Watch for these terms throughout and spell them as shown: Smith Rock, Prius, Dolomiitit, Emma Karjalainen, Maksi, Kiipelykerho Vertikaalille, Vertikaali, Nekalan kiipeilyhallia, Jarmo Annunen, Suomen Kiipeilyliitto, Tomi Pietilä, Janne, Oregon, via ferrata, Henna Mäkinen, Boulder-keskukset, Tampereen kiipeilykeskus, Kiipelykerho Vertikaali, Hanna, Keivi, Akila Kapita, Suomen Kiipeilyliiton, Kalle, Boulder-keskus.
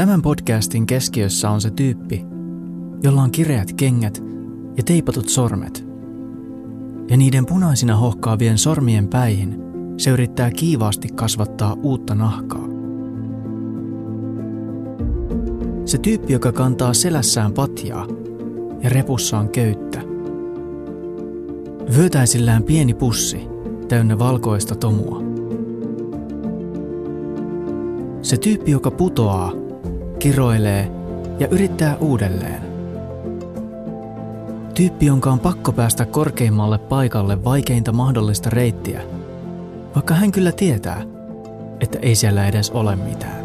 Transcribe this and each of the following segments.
Tämän podcastin keskiössä on se tyyppi, jolla on kireät kengät ja teipatut sormet. Ja niiden punaisina hohkaavien sormien päihin se yrittää kiivaasti kasvattaa uutta nahkaa. Se tyyppi, joka kantaa selässään patjaa ja repussaan köyttä. Vyötäisillään pieni pussi täynnä valkoista tomua. Se tyyppi, joka putoaa, kiroilee ja yrittää uudelleen. Tyyppi, jonka on pakko päästä korkeimmalle paikalle vaikeinta mahdollista reittiä, vaikka hän kyllä tietää, että ei siellä edes ole mitään.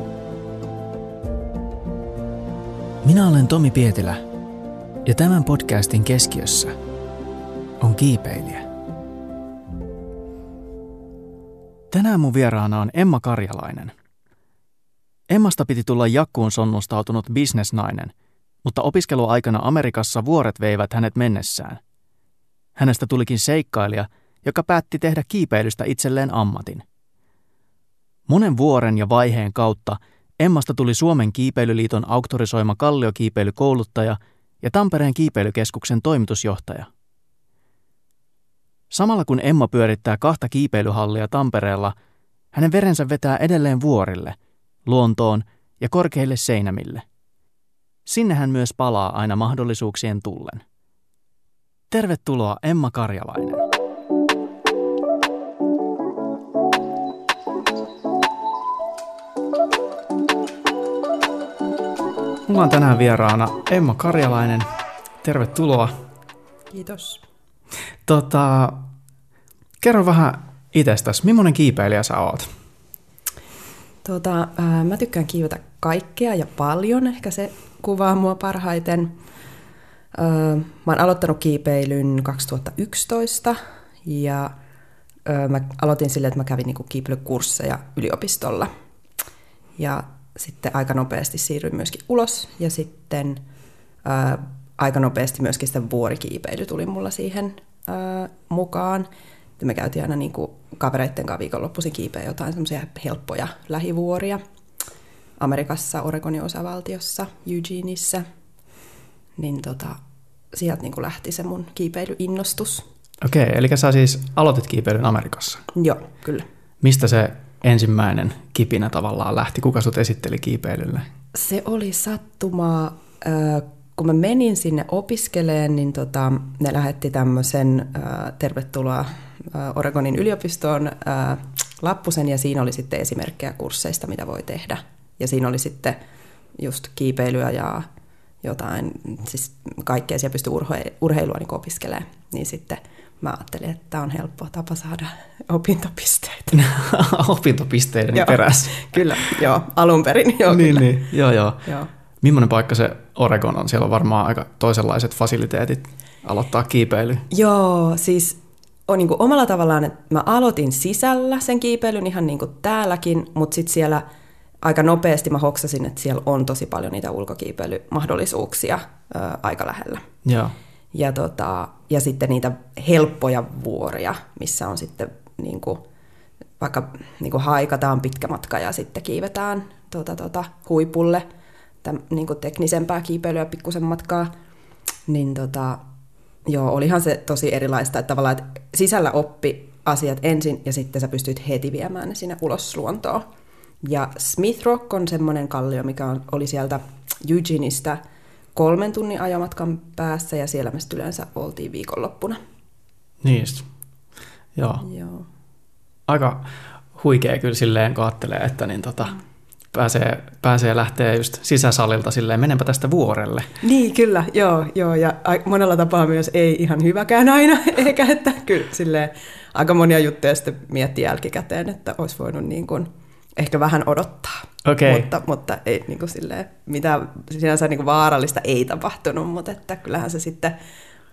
Minä olen Tomi Pietilä ja tämän podcastin keskiössä on kiipeilijä. Tänään mun vieraana on Emma Karjalainen. Emmasta piti tulla jakkuun sonnustautunut bisnesnainen, mutta opiskeluaikana Amerikassa vuoret veivät hänet mennessään. Hänestä tulikin seikkailija, joka päätti tehdä kiipeilystä itselleen ammatin. Monen vuoren ja vaiheen kautta Emmasta tuli Suomen Kiipeilyliiton auktorisoima kalliokiipeilykouluttaja ja Tampereen kiipeilykeskuksen toimitusjohtaja. Samalla kun Emma pyörittää 2 kiipeilyhallia Tampereella, hänen verensä vetää edelleen vuorille, luontoon ja korkeille seinämille. Sinne hän myös palaa aina mahdollisuuksien tullen. Tervetuloa Emma Karjalainen. Mulla on tänään vieraana Emma Karjalainen. Tervetuloa. Kiitos. Kerro vähän itsestäsi. Millainen kiipeilijä sä oot? Mä tykkään kiivetä kaikkea ja paljon. Ehkä se kuvaa mua parhaiten. Mä oon aloittanut kiipeilyn 2011 ja mä aloitin silleen, että mä kävin niinku kiipeilykursseja yliopistolla. Ja sitten aika nopeasti siirryin myöskin ulos ja sitten aika nopeasti myöskin sitä vuorikiipeily tuli mulla siihen mukaan. Me käytiin aina niinku kavereitten kanssa viikonloppuisin kiipeä jotain semmoisia helppoja lähivuoria Amerikassa, Oregonin osavaltiossa, Eugeneissa. Niin sieltä niinku lähti se mun kiipeilyinnostus. Okei, eli sä siis aloitit kiipeilyn Amerikassa? Joo, kyllä. Mistä se ensimmäinen kipinä tavallaan lähti? Kuka sut esitteli kiipeilylle? Se oli sattumaa. Kun mä menin sinne opiskeleen, niin ne lähetti tämmöisen tervetuloa Oregonin yliopistoon lappusen, ja siinä oli sitten esimerkkejä kursseista, mitä voi tehdä. Ja siinä oli sitten just kiipeilyä ja jotain, siis kaikkea siellä pystyy urheilua niin opiskelemaan. Niin sitten mä ajattelin, että tämä on helppo tapa saada opintopisteitä. Opintopisteiden joo. Perässä. Kyllä, joo, alun perin. Joo, niin, kyllä. Niin, joo. Millainen paikka se Oregon on? Siellä on varmaan aika toisenlaiset fasiliteetit aloittaa kiipeily. Joo, siis on niin kuin omalla tavallaan, että mä aloitin sisällä sen kiipeilyn ihan niin kuin täälläkin, mutta sitten siellä aika nopeasti mä hoksasin, että siellä on tosi paljon niitä ulkokiipeilymahdollisuuksia aika lähellä. Joo. Ja sitten niitä helppoja vuoria, missä on sitten niin kuin, vaikka niin kuin haikataan pitkä matka ja sitten kiivetään huipulle. Niin kuin teknisempää kiipeilyä, pikkusen matkaa, niin olihan se tosi erilaista, että tavallaan että sisällä oppi asiat ensin ja sitten sä pystyt heti viemään ne sinne ulos luontoon. Ja Smith Rock on semmoinen kallio, mikä oli sieltä Eugeneista 3 tunnin ajomatkan päässä ja siellä me sitten yleensä oltiin viikonloppuna. Niin Joo. Aika huikea kyllä silleen, kun ajattelee, että niin Pääsee lähtee just sisäsalilta silleen, menenpä tästä vuorelle. Niin, kyllä, joo, ja monella tapaa myös ei ihan hyväkään aina, eikä että kyllä silleen, aika monia juttuja sitten miettii jälkikäteen, että olisi voinut niin kuin, ehkä vähän odottaa, okay. Mutta ei niin kuin silleen, mitään sinänsä niin kuin vaarallista ei tapahtunut, mutta että kyllähän se sitten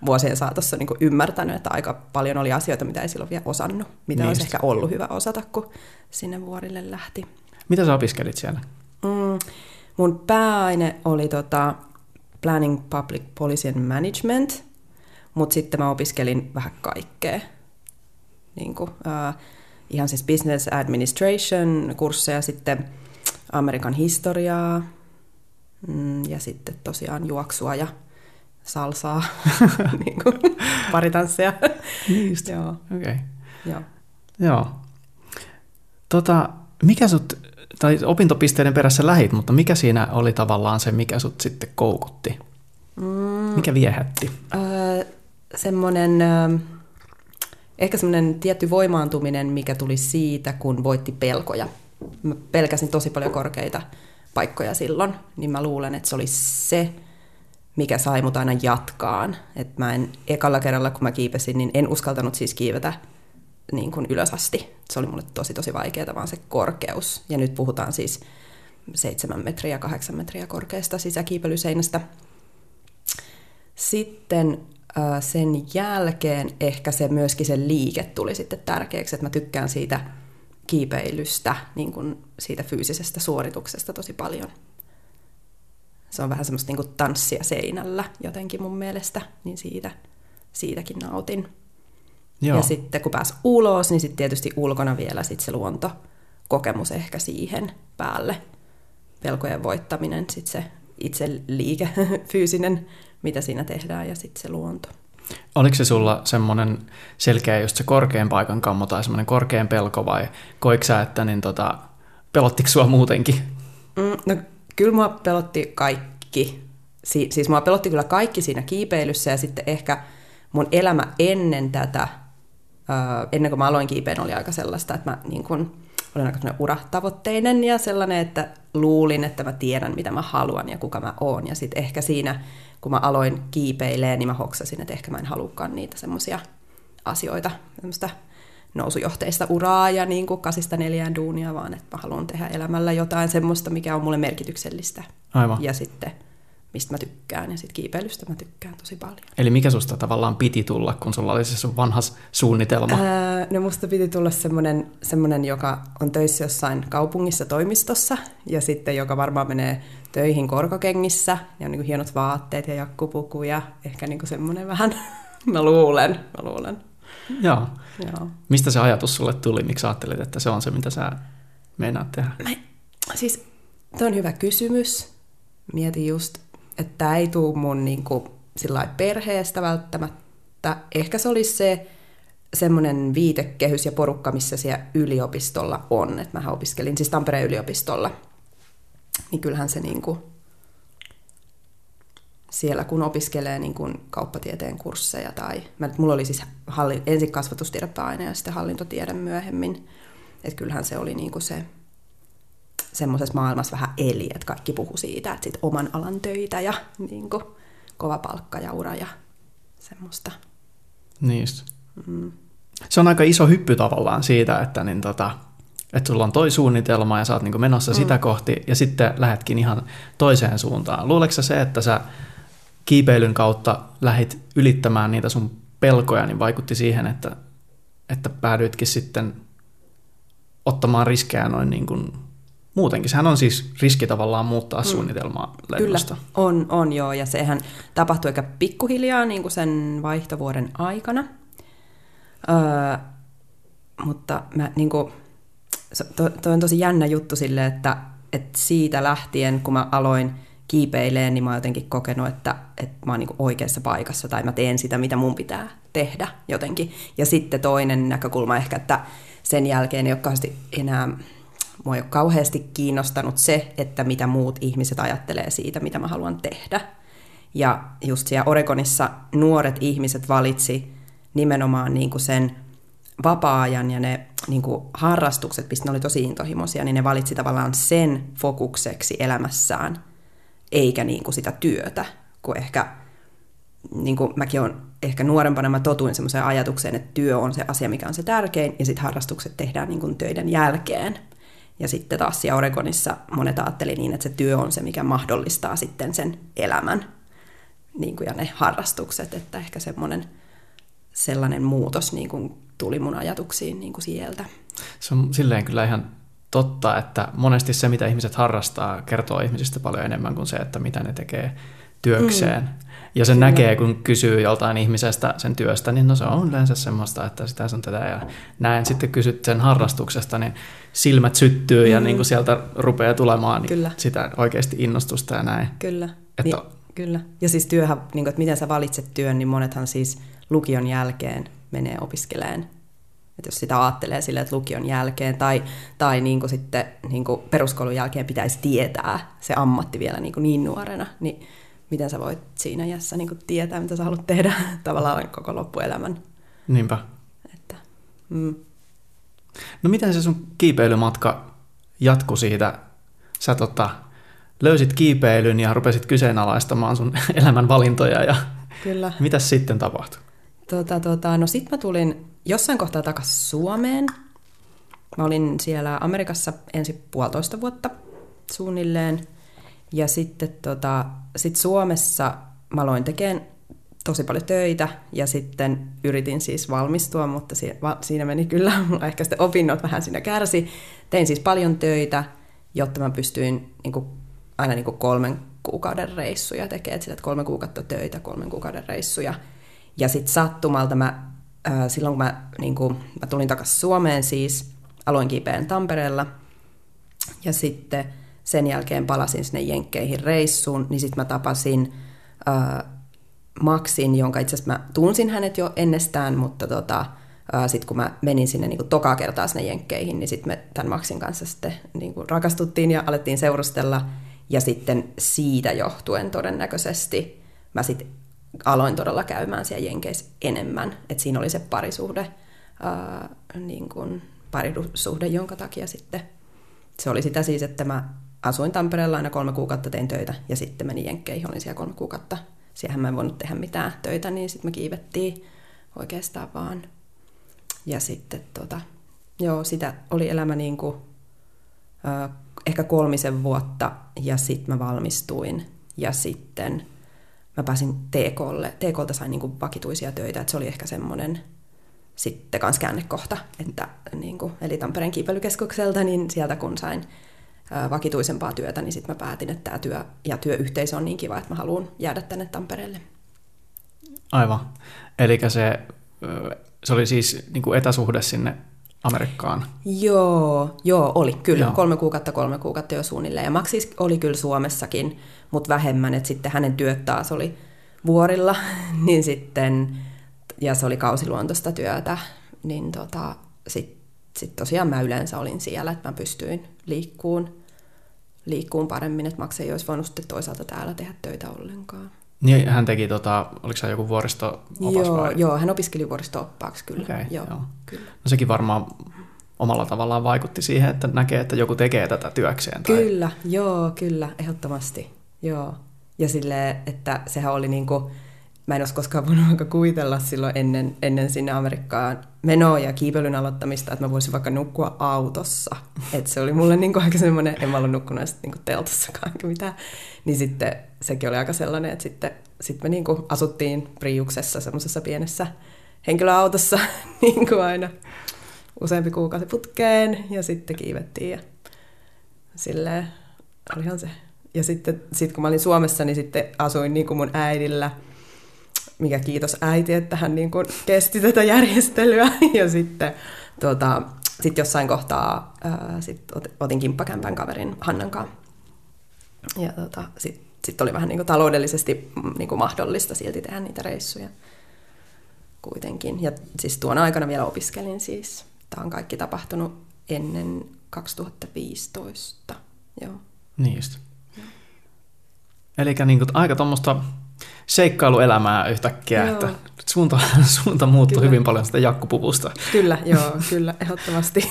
vuosien saatossa niin kuin ymmärtänyt, että aika paljon oli asioita, mitä ei silloin vielä osannut, mitä olisi ehkä ollut hyvä osata, kun sinne vuorille lähti. Mitä sä opiskelit siellä? Mun pääaine oli Planning, Public Policy and Management, mutta sitten mä opiskelin vähän kaikkea. Niin kuin, ihan siis Business Administration-kursseja, sitten Amerikan historiaa, Ja sitten tosiaan juoksua ja salsaa, niin kuin paritanssia. Just. Joo. Okay. Joo. Joo. Mikä sut, tai opintopisteiden perässä lähit, mutta mikä siinä oli tavallaan se, mikä sut sitten koukutti? Mikä viehätti? Ehkä semmoinen tietty voimaantuminen, mikä tuli siitä, kun voitti pelkoja. Mä pelkäsin tosi paljon korkeita paikkoja silloin, niin mä luulen, että se oli se, mikä sai mut aina jatkaan. Et mä en ekalla kerralla, kun mä kiipesin, niin en uskaltanut siis kiivetä niin kuin ylös asti. Se oli mulle tosi tosi vaikeaa, vaan se korkeus. Ja nyt puhutaan siis 7 metriä, 8 metriä korkeasta sisäkiipeilyseinästä. Sitten sen jälkeen ehkä se myöskin se liike tuli sitten tärkeäksi, että mä tykkään siitä kiipeilystä, niin kuin siitä fyysisestä suorituksesta tosi paljon. Se on vähän semmoista niin kuin tanssia seinällä jotenkin mun mielestä, niin siitäkin nautin. Joo. Ja sitten kun pääsi ulos, niin sitten tietysti ulkona vielä sit se luontokokemus ehkä siihen päälle. Pelkojen voittaminen, sitten se itse liike, fyysinen, mitä siinä tehdään, ja sitten se luonto. Oliko se sulla semmoinen selkeä just se korkean paikan kammo tai semmoinen korkean pelko, vai koitko sä, että niin pelottiko sua muutenkin? No kyllä mua pelotti kaikki. Siis mua pelotti kyllä kaikki siinä kiipeilyssä, ja sitten ehkä mun elämä ennen tätä, ennen kuin mä aloin kiipeen, oli aika sellaista, että mä niin kun olin aika sellainen uratavoitteinen ja sellainen, että luulin, että mä tiedän, mitä mä haluan ja kuka mä oon. Ja sitten ehkä siinä, kun mä aloin kiipeilemaan, niin mä hoksasin, että ehkä mä en halukaan niitä semmoisia asioita, semmoista nousujohteista uraa ja niin kuin 8-4 duunia, vaan että mä haluan tehdä elämällä jotain semmoista, mikä on mulle merkityksellistä. Aivan. Ja sitten mistä mä tykkään, ja sitten kiipeilystä mä tykkään tosi paljon. Eli mikä susta tavallaan piti tulla, kun sulla oli se sun vanha suunnitelma? No musta piti tulla semmoinen, joka on töissä jossain kaupungissa toimistossa, ja sitten joka varmaan menee töihin korkokengissä, ja on niin kuin hienot vaatteet ja jakkupuku, ja ehkä niin kuin semmoinen vähän, mä luulen. Joo. Joo. Mistä se ajatus sulle tuli, miksi ajattelit, että se on se, mitä sä meinaat tehdä? Siis, toi on hyvä kysymys. Mietin just, että tämä ei tule mun niin kuin, perheestä välttämättä. Ehkä se olisi se semmoinen viitekehys ja porukka, missä siellä yliopistolla on. Että mä opiskelin siis Tampereen yliopistolla. Niin kyllähän se niin kuin, siellä kun opiskelee niin kuin kauppatieteen kursseja tai... Mulla oli siis ensin kasvatustiede pääaine ja sitten hallintotiede myöhemmin. Että kyllähän se oli niin kuin se... semmoisessa maailmassa vähän eli, että kaikki puhuu siitä, että sit oman alan töitä ja niin kuin, kova palkka ja ura ja semmoista. Niistä. Mm. Se on aika iso hyppy tavallaan siitä, että, niin, että sulla on toi suunnitelma ja sä oot niin kuin menossa sitä kohti ja sitten lähdetkin ihan toiseen suuntaan. Luuleeko sä se, että sä kiipeilyn kautta lähdit ylittämään niitä sun pelkoja, niin vaikutti siihen, että päädyitkin sitten ottamaan riskejä noin niin kuin muutenkin. Sehän on siis riski tavallaan muuttaa suunnitelmaa lennosta. Kyllä, on joo, ja sehän tapahtui aika pikkuhiljaa niin kuin sen vaihtovuoden aikana. Mutta mä, niin kuin, toi on tosi jännä juttu sille, että siitä lähtien, kun mä aloin kiipeileen, niin mä oon jotenkin kokenut, että mä oon niin kuin oikeassa paikassa, tai mä teen sitä, mitä mun pitää tehdä jotenkin. Ja sitten toinen näkökulma ehkä, että sen jälkeen ei ole kauheasti enää... Mua ei ole kauheasti kiinnostanut se, että mitä muut ihmiset ajattelee siitä, mitä mä haluan tehdä. Ja just siellä Oregonissa nuoret ihmiset valitsi nimenomaan niin kuin sen vapaa-ajan ja ne niin kuin harrastukset, mistä ne oli tosi intohimoisia, niin ne valitsi tavallaan sen fokukseksi elämässään, eikä niin kuin sitä työtä. Kun ehkä, niin kuin mäkin olen ehkä nuorempana, mä totuin semmoiseen ajatukseen, että työ on se asia, mikä on se tärkein, ja sitten harrastukset tehdään niin kuin töiden jälkeen. Ja sitten taas siellä Oregonissa monet ajatteli niin, että se työ on se, mikä mahdollistaa sitten sen elämän niin kuin ja ne harrastukset. Että ehkä sellainen muutos niin kuin tuli mun ajatuksiin niin kuin sieltä. Se on silleen kyllä ihan totta, että monesti se, mitä ihmiset harrastaa, kertoo ihmisistä paljon enemmän kuin se, että mitä ne tekee työkseen. Ja se näkee, kun kysyy joltain ihmisestä sen työstä, niin no se on yleensä semmoista, että sitä sun tätä ja näin. Sitten kysyt sen harrastuksesta, niin silmät syttyy ja niin kuin sieltä rupeaa tulemaan niin sitä oikeasti innostusta ja näin. Kyllä. Että kyllä. Ja siis työhän, niin kuin, että miten sä valitset työn, niin monethan siis lukion jälkeen menee opiskeleen. Että jos sitä ajattelee silleen, että lukion jälkeen tai niin kuin sitten niin kuin peruskoulun jälkeen pitäisi tietää se ammatti vielä niin nuorena, niin miten sä voit siinä iässä niin kuin tietää, mitä sä haluat tehdä tavallaan koko loppuelämän. Niinpä. Että, No miten se sun kiipeilymatka jatkui siitä? Sä löysit kiipeilyn ja rupesit kyseenalaistamaan sun elämän valintoja ja kyllä. Mitäs sitten tapahtui? No sit mä tulin jossain kohtaa takaisin Suomeen. Mä olin siellä Amerikassa ensin 1,5 vuotta suunnilleen. Ja sitten sit Suomessa mä aloin tekemään tosi paljon töitä ja sitten yritin siis valmistua, mutta siinä meni kyllä, mulla ehkä sitten opinnot vähän siinä kärsi. Tein siis paljon töitä, jotta mä pystyin aina 3 kuukauden reissuja tekemään, että 3 kuukautta töitä, 3 kuukauden reissuja. Ja sitten sattumalta silloin kun mä tulin takaisin Suomeen siis, aloin kiipeen Tampereella ja sitten sen jälkeen palasin sinne Jenkkeihin reissuun, niin sitten mä tapasin Maksin, jonka itse asiassa mä tunsin hänet jo ennestään, mutta sitten kun mä menin sinne tokaa kertaa sinne Jenkkeihin, niin sitten me tämän Maksin kanssa sitten rakastuttiin ja alettiin seurustella. Ja sitten siitä johtuen todennäköisesti mä sitten aloin todella käymään siellä Jenkeissä enemmän. Että siinä oli se parisuhde, jonka takia sitten se oli sitä siis, että mä asuin Tampereella aina 3 kuukautta, tein töitä ja sitten menin Jenkkeihin, olin siellä 3 kuukautta. Siehän mä en voinut tehdä mitään töitä, niin sitten me kiivettiin oikeastaan vaan. Ja sitten sitä oli elämä ehkä 3 vuotta ja sitten mä valmistuin ja sitten mä pääsin TK:lle. TK:lta sain vakituisia töitä, että se oli ehkä semmoinen sitten kans käännekohta, että eli Tampereen Kiipeilykeskukselta, niin sieltä kun sain vakituisempaa työtä, niin sitten mä päätin, että tämä työ ja työyhteisö on niin kiva, että mä haluan jäädä tänne Tampereelle. Aivan. Eli se oli siis etäsuhde sinne Amerikkaan? Joo, oli. Kyllä, joo. 3 kuukautta jo suunnilleen. Ja Maksi oli kyllä Suomessakin, mutta vähemmän, että sitten hänen työt taas oli vuorilla, niin sitten ja se oli kausiluontoista työtä, niin sit tosiaan mä yleensä olin siellä, että mä pystyin liikkuun paremmin, että Maksi ei olisi voinut sitten toisaalta täällä tehdä töitä ollenkaan. Niin hän teki, oliko se joku vuoristo-opas vai? Joo, hän opiskeli vuoristo-oppaaksi kyllä. Okay, joo. Kyllä. No sekin varmaan omalla tavallaan vaikutti siihen, että näkee, että joku tekee tätä työkseen. Tai kyllä, kyllä, ehdottomasti, joo. Ja silleen, että sehän oli mä en olisi koskaan voinut kuvitella silloin ennen sinne Amerikkaan menoa ja kiipeilyn aloittamista, että mä voisin vaikka nukkua autossa. Et se oli mulle aika semmoinen, en mä ollut nukkunut teltassakaan mitään. Niin sitten sekin oli aika sellainen, että sitten me asuttiin Priuksessa semmoisessa pienessä henkilöautossa aina useampi kuukausi putkeen ja sitten kiivettiin ja silleen olihan se. Ja sitten kun mä olin Suomessa, niin sitten asuin mun äidillä. Mikä kiitos äiti, että hän kesti tätä järjestelyä. Ja sitten jossain kohtaa otin kimppakämpän kaverin Hannan kanssa. Ja sitten oli vähän taloudellisesti mahdollista silti tehdä niitä reissuja kuitenkin. Ja siis tuona aikana vielä opiskelin siis. Tämä on kaikki tapahtunut ennen 2015. Joo. Niin just. Eli aika tuommoista seikkailuelämää yhtäkkiä, joo. Että suunta muuttui kyllä. Hyvin paljon sitä jakkupuvusta. Kyllä, joo, kyllä, ehdottomasti.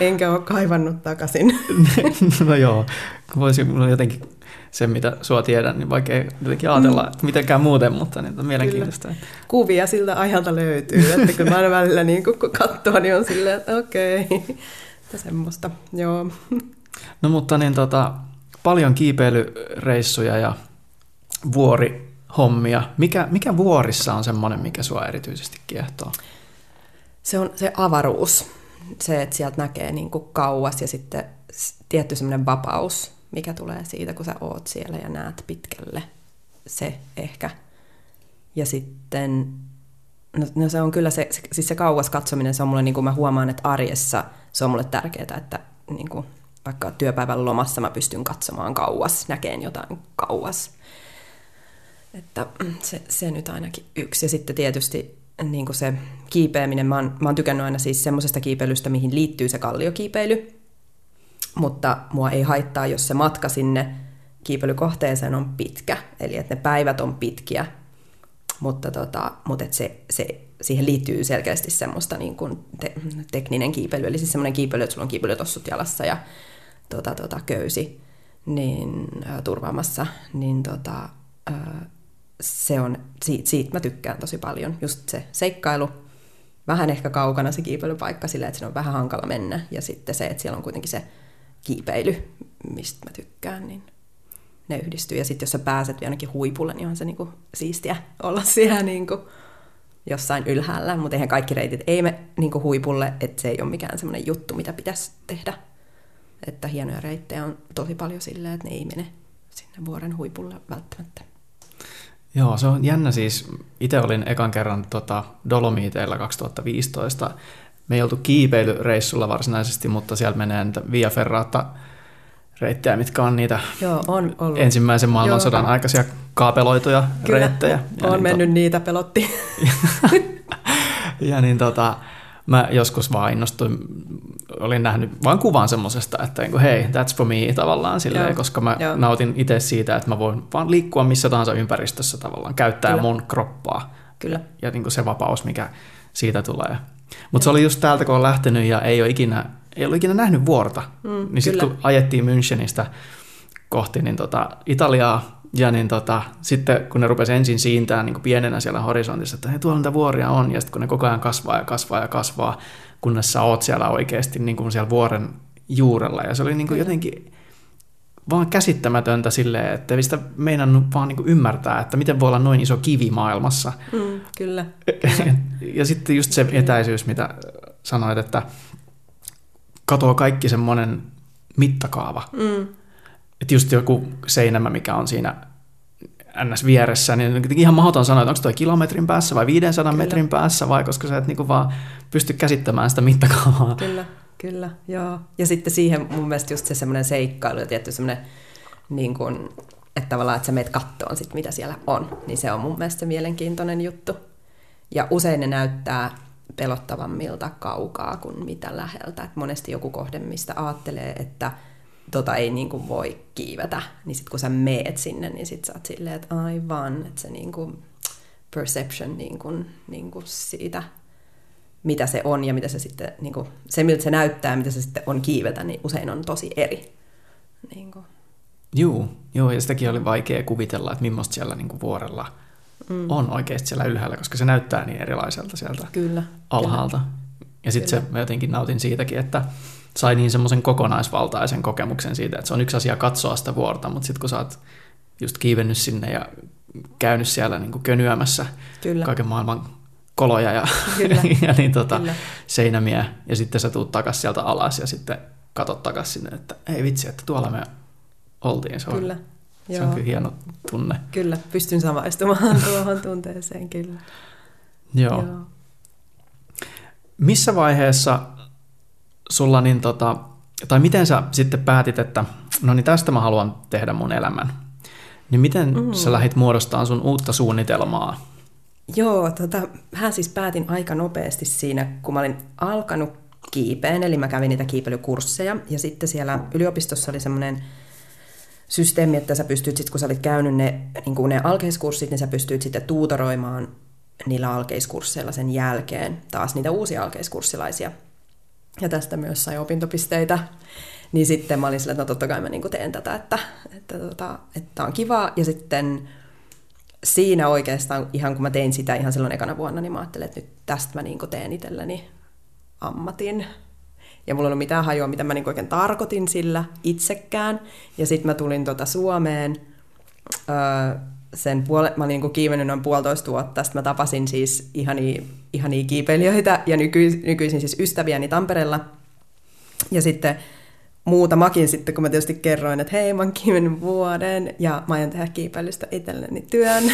Enkä ole kaivannut takaisin. No joo, voisin jotenkin sen, mitä sua tiedän, niin vaikea jotenkin ajatella mitenkään muuten, mutta niin, mielenkiintoista. Kyllä. Kuvia siltä ajalta löytyy, että kun mä aina välillä kun katsoo, niin on silleen, että okei, semmoista, joo. No mutta niin paljon kiipeilyreissuja ja vuorihommia. Mikä vuorissa on semmoinen, mikä sua erityisesti kiehtoo? Se on se avaruus. Se, että sieltä näkee kauas ja sitten tietty semmoinen vapaus, mikä tulee siitä, kun sä oot siellä ja näet pitkälle. se ehkä. Ja sitten, no se on kyllä se, siis se kauas katsominen, se on mulle, niin kuin mä huomaan, että arjessa se on mulle tärkeää, että niin kuin, vaikka työpäivän lomassa mä pystyn katsomaan kauas, näkeen jotain kauas. Että se nyt ainakin yksi. Ja sitten tietysti niin kuin se kiipeäminen, mä oon tykännyt aina siis semmoisesta kiipeilystä, mihin liittyy se kalliokiipeily. Mutta mua ei haittaa, jos se matka sinne kiipeilykohteeseen on pitkä. Eli että ne päivät on pitkiä, mutta että siihen liittyy selkeästi semmoista niin kuin tekninen kiipeily. Eli siis semmoinen kiipeily, että sulla on kiipeilytossut jalassa ja köysi niin, turvaamassa, niin se on, siitä mä tykkään tosi paljon. Just se seikkailu, vähän ehkä kaukana se kiipeilypaikka silleen, että siinä on vähän hankala mennä. Ja sitten se, että siellä on kuitenkin se kiipeily, mistä mä tykkään, niin ne yhdistyy. Ja sitten jos sä pääset ainakin huipulle, niin on se niinku siistiä olla siellä niinku jossain ylhäällä. Mutta eihän kaikki reitit ei mene niinku huipulle, että se ei ole mikään semmoinen juttu, mitä pitäisi tehdä. Että hienoja reittejä on tosi paljon silleen, että ne ei mene sinne vuoren huipulle välttämättä. Joo, se on jännä siis. Itse olin ekan kerran Dolomiiteilla 2015. Me ei oltu kiipeilyreissulla varsinaisesti, mutta siellä menee Via Ferrata -reittejä, mitkä on niitä ensimmäisen maailmansodan aikaisia kaapeloituja kyllä, reittejä. Ja on niin, mennyt niitä, pelotti. Ja niin mä joskus vaan innostuin, olin nähnyt vaan kuvan semmosesta, että hei, that's for me tavallaan silleen, joo, koska mä nautin itse siitä, että mä voin vaan liikkua missä tahansa ympäristössä tavallaan, käyttää kyllä mun kroppaa. Kyllä. Ja niin kuin se vapaus, mikä siitä tulee. Mutta se oli just täältä, kun on lähtenyt ja ei ollut ikinä nähnyt vuorta, niin sitten kun ajettiin Münchenistä kohti niin Italiaa, ja niin sitten kun ne rupesi ensin siintään niin pienenä siellä horisontissa, että hei, tuolla niitä vuoria on, ja sitten kun ne koko ajan kasvaa, kunnes sä oot siellä oikeasti niin kuin siellä vuoren juurella, ja se oli niin kuin jotenkin vaan käsittämätöntä silleen, että ei sitä meinannut vaan niin kuin ymmärtää, että miten voi olla noin iso kivi maailmassa. Kyllä. Ja sitten just se etäisyys, mitä sanoit, että katoaa kaikki semmoinen mittakaava. Että just joku seinämä, mikä on siinä ns. Vieressä, niin ihan mahdoton sanoa, että onko toi kilometrin päässä vai 500 kyllä metrin päässä vai, koska sä et niinku vaan pysty käsittämään sitä mittakaavaa. Kyllä, joo. Ja sitten siihen mun mielestä just se semmoinen seikkailu ja tietty semmoinen, niin kun, että tavallaan, että sä meet kattoon sit, mitä siellä on, niin se on mun mielestä se mielenkiintoinen juttu. Ja usein ne näyttää pelottavammilta kaukaa kuin mitä läheltä. Et monesti joku kohde, mistä ajattelee, että ei niinku voi kiivetä, niin sit kun sä meet sinne, niin sit sä oot silleen, että aivan, että se niinku perception niinku siitä, mitä se on ja mitä se sitten, niinku, se miltä se näyttää, mitä se sitten on kiivetä, niin usein on tosi eri. Niinku. Joo, ja sitäkin oli vaikea kuvitella, että millaista siellä niinku vuorella on oikeasti siellä ylhäällä, koska se näyttää niin erilaiselta sieltä kyllä, alhaalta. Kyllä. Ja sitten mä jotenkin nautin siitäkin, että sai niin semmoisen kokonaisvaltaisen kokemuksen siitä, että se on yksi asia katsoa sitä vuorta, mutta sitten kun sä oot just kiivennyt sinne ja käynyt siellä niin kuin könyämässä kyllä kaiken maailman koloja ja, ja niin seinämiä, ja sitten sä tuut takas sieltä alas ja sitten katot takas sinne, että ei vitsi, että tuolla me oltiin. Se on kyllä hieno tunne. Kyllä, pystyn samaistumaan tuohon tunteeseen, kyllä. Joo. Missä vaiheessa sulla niin tai miten sä sitten päätit, että no niin tästä mä haluan tehdä mun elämän, niin miten sä lähdit muodostamaan sun uutta suunnitelmaa? Joo, mä siis päätin aika nopeasti siinä, kun mä olin alkanut kiipeen, eli mä kävin niitä kiipeilykursseja, ja sitten siellä yliopistossa oli semmoinen systeemi, että sä pystyt sitten, kun sä olit käynyt ne alkeiskurssit, niin sä pystyt sitten tuutoroimaan niillä alkeiskursseilla sen jälkeen taas niitä uusia alkeiskurssilaisia. Ja tästä myös sai opintopisteitä, niin sitten mä olin sillä, että no totta kai mä niinku teen tätä, että on kivaa. Ja sitten siinä oikeastaan, ihan kun mä tein sitä ihan silloin ekana vuonna, niin mä ajattelin, että nyt tästä mä niinku teen itselleni ammatin. Ja mulla ei ollut mitään hajoa, mitä mä niinku oikein tarkoitin sillä itsekään. Ja sitten mä tulin Suomeen. Mä olin niinku kiivennyt noin 1,5 vuotta, sitten mä tapasin siis ihania kiipeilijöitä ja nykyisin siis ystäviäni Tampereella. Ja sitten muutamakin sitten, kun mä tietysti kerroin, että hei, mä oon kiivennyt vuoden ja mä aion tehdä kiipeilystä itselleni työn.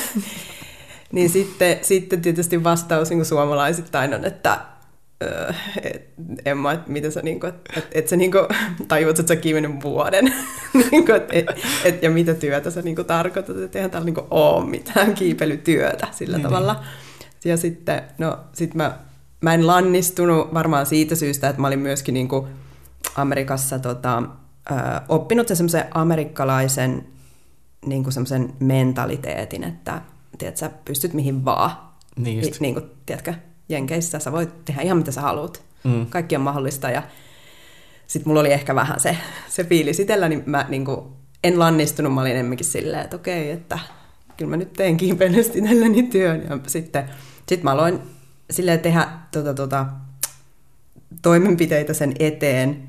Niin sitten tietysti vastaus niin kuin suomalaisittain on, että Emma, miten sä, niin kuin, et sä niin kuin, tajut, että sä oot kiivennyt vuoden. Niin kuin, ja mitä työtä sä niin kuin tarkoitat, että eihän täällä niin kuin ole mitään kiipeilytyötä sillä tavalla. Ja sitten, mä en lannistunut varmaan siitä syystä, että mä olin myöskin niin kuin Amerikassa oppinut semmoisen amerikkalaisen niin kuin semmoisen mentaliteetin, että tiedät, sä pystyt mihin vaan. Niin just. Niin kuin, tiedätkö, Jenkeissä sä voit tehdä ihan mitä sä haluat. Mm. Kaikki on mahdollista. Ja sitten mulla oli ehkä vähän se fiilis itsellä, niin mä niin kuin, en lannistunut. Mä olin enemmänkin silleen, että okei, että kyllä mä nyt teen kiipeilystä itselleni työn. Ja sitten mä aloin silleen tehdä toimenpiteitä sen eteen,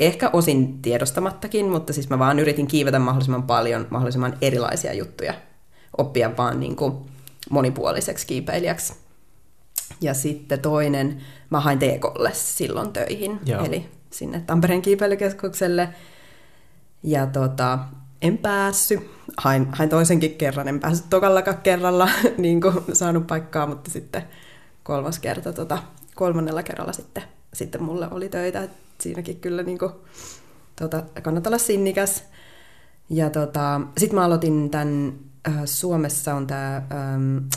ehkä osin tiedostamattakin, mutta siis mä vaan yritin kiivetä mahdollisimman paljon, mahdollisimman erilaisia juttuja, oppia vaan niin kuin monipuoliseksi kiipeilijäksi. Ja sitten toinen, mä hain TK:lle silloin töihin, joo, eli sinne Tampereen kiipeilykeskukselle, ja en päässyt, hain toisenkin kerran, en päässyt tokallakaan kerralla, niin kuin saanut paikkaa, mutta sitten kolmannella kerralla sitten mulle oli töitä. Et siinäkin kyllä niin kuin, kannattaa olla sinnikäs. Ja sitten mä aloitin tämän, Suomessa on tämä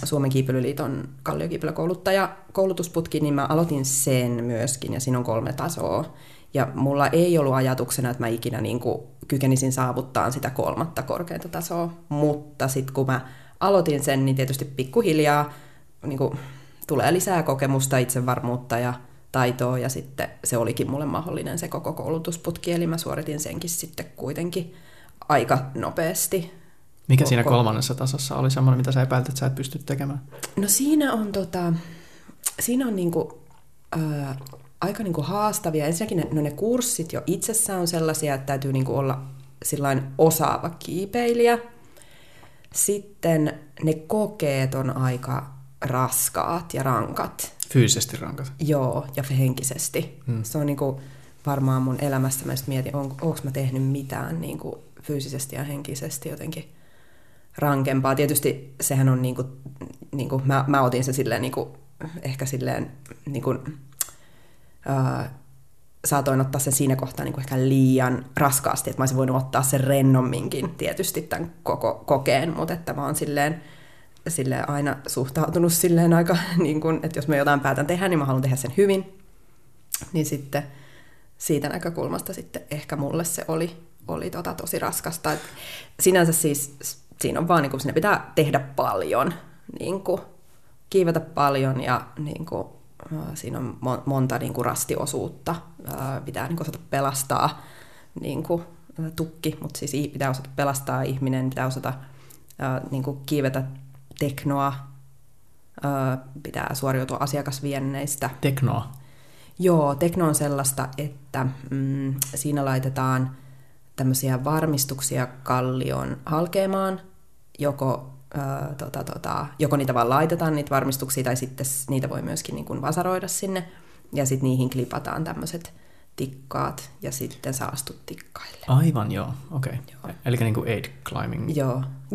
Suomen Kiipeilyliiton kalliokiipeilykouluttajakoulutusputki, niin mä aloitin sen myöskin, ja siinä on 3 tasoa. Ja mulla ei ollut ajatuksena, että mä ikinä niin kuin kykenisin saavuttaa sitä 3. korkeinta tasoa, mutta sitten kun mä aloitin sen, niin tietysti pikkuhiljaa niin kuin tulee lisää kokemusta, itsevarmuutta ja taitoa, ja sitten se olikin mulle mahdollinen se koko koulutusputki, eli mä suoritin senkin sitten kuitenkin aika nopeasti. Mikä siinä 3. tasossa oli semmoinen, mitä sä epäilet, että sä et pysty tekemään? No siinä on niinku, aika niinku haastavia. Ensinnäkin ne kurssit jo itsessään on sellaisia, että täytyy niinku olla sillain osaava kiipeilijä. Sitten ne kokeet on aika raskaat ja rankat. Fyysisesti rankat. Joo, ja henkisesti. Hmm. Se on niinku varmaan mun elämässä, mä just mietin, onko mä tehnyt mitään niinku fyysisesti ja henkisesti jotenkin rankempaa. Tietysti sehän on niinku mä otin sen silleen niinku, ehkä silleen niinku, saatoin ottaa sen siinä kohtaa niinku ehkä liian raskaasti, että mä olisin voinut ottaa sen rennomminkin tietysti tämän koko kokeen, mutta että mä oon silleen aina suhtautunut silleen aika, niin kuin, että jos mä jotain päätän tehdä, niin mä haluan tehdä sen hyvin. Niin sitten siitä näkökulmasta sitten ehkä mulle se oli tosi raskasta. Et sinänsä siis siinä on vaan, niin kuin, sinne pitää tehdä paljon, niin kuin, kiivetä paljon, ja niin kuin, siinä on monta niin kuin rastiosuutta. Pitää niin kuin osata pelastaa niin kuin tukki, mutta siis pitää osata pelastaa ihminen, pitää osata niin kuin kiivetä teknoa, pitää suoriutua asiakasvienneistä. Teknoa? Joo, tekno on sellaista, että siinä laitetaan tämmöisiä varmistuksia kallion halkeamaan, joko niitä vaan laitetaan, niitä varmistuksia, tai sitten niitä voi myöskin niin kuin vasaroida sinne, ja sitten niihin klipataan tämmöiset tikkaat, ja sitten saastut tikkaille. Aivan, joo, okei. Okay. Eli niin kuin aid climbing.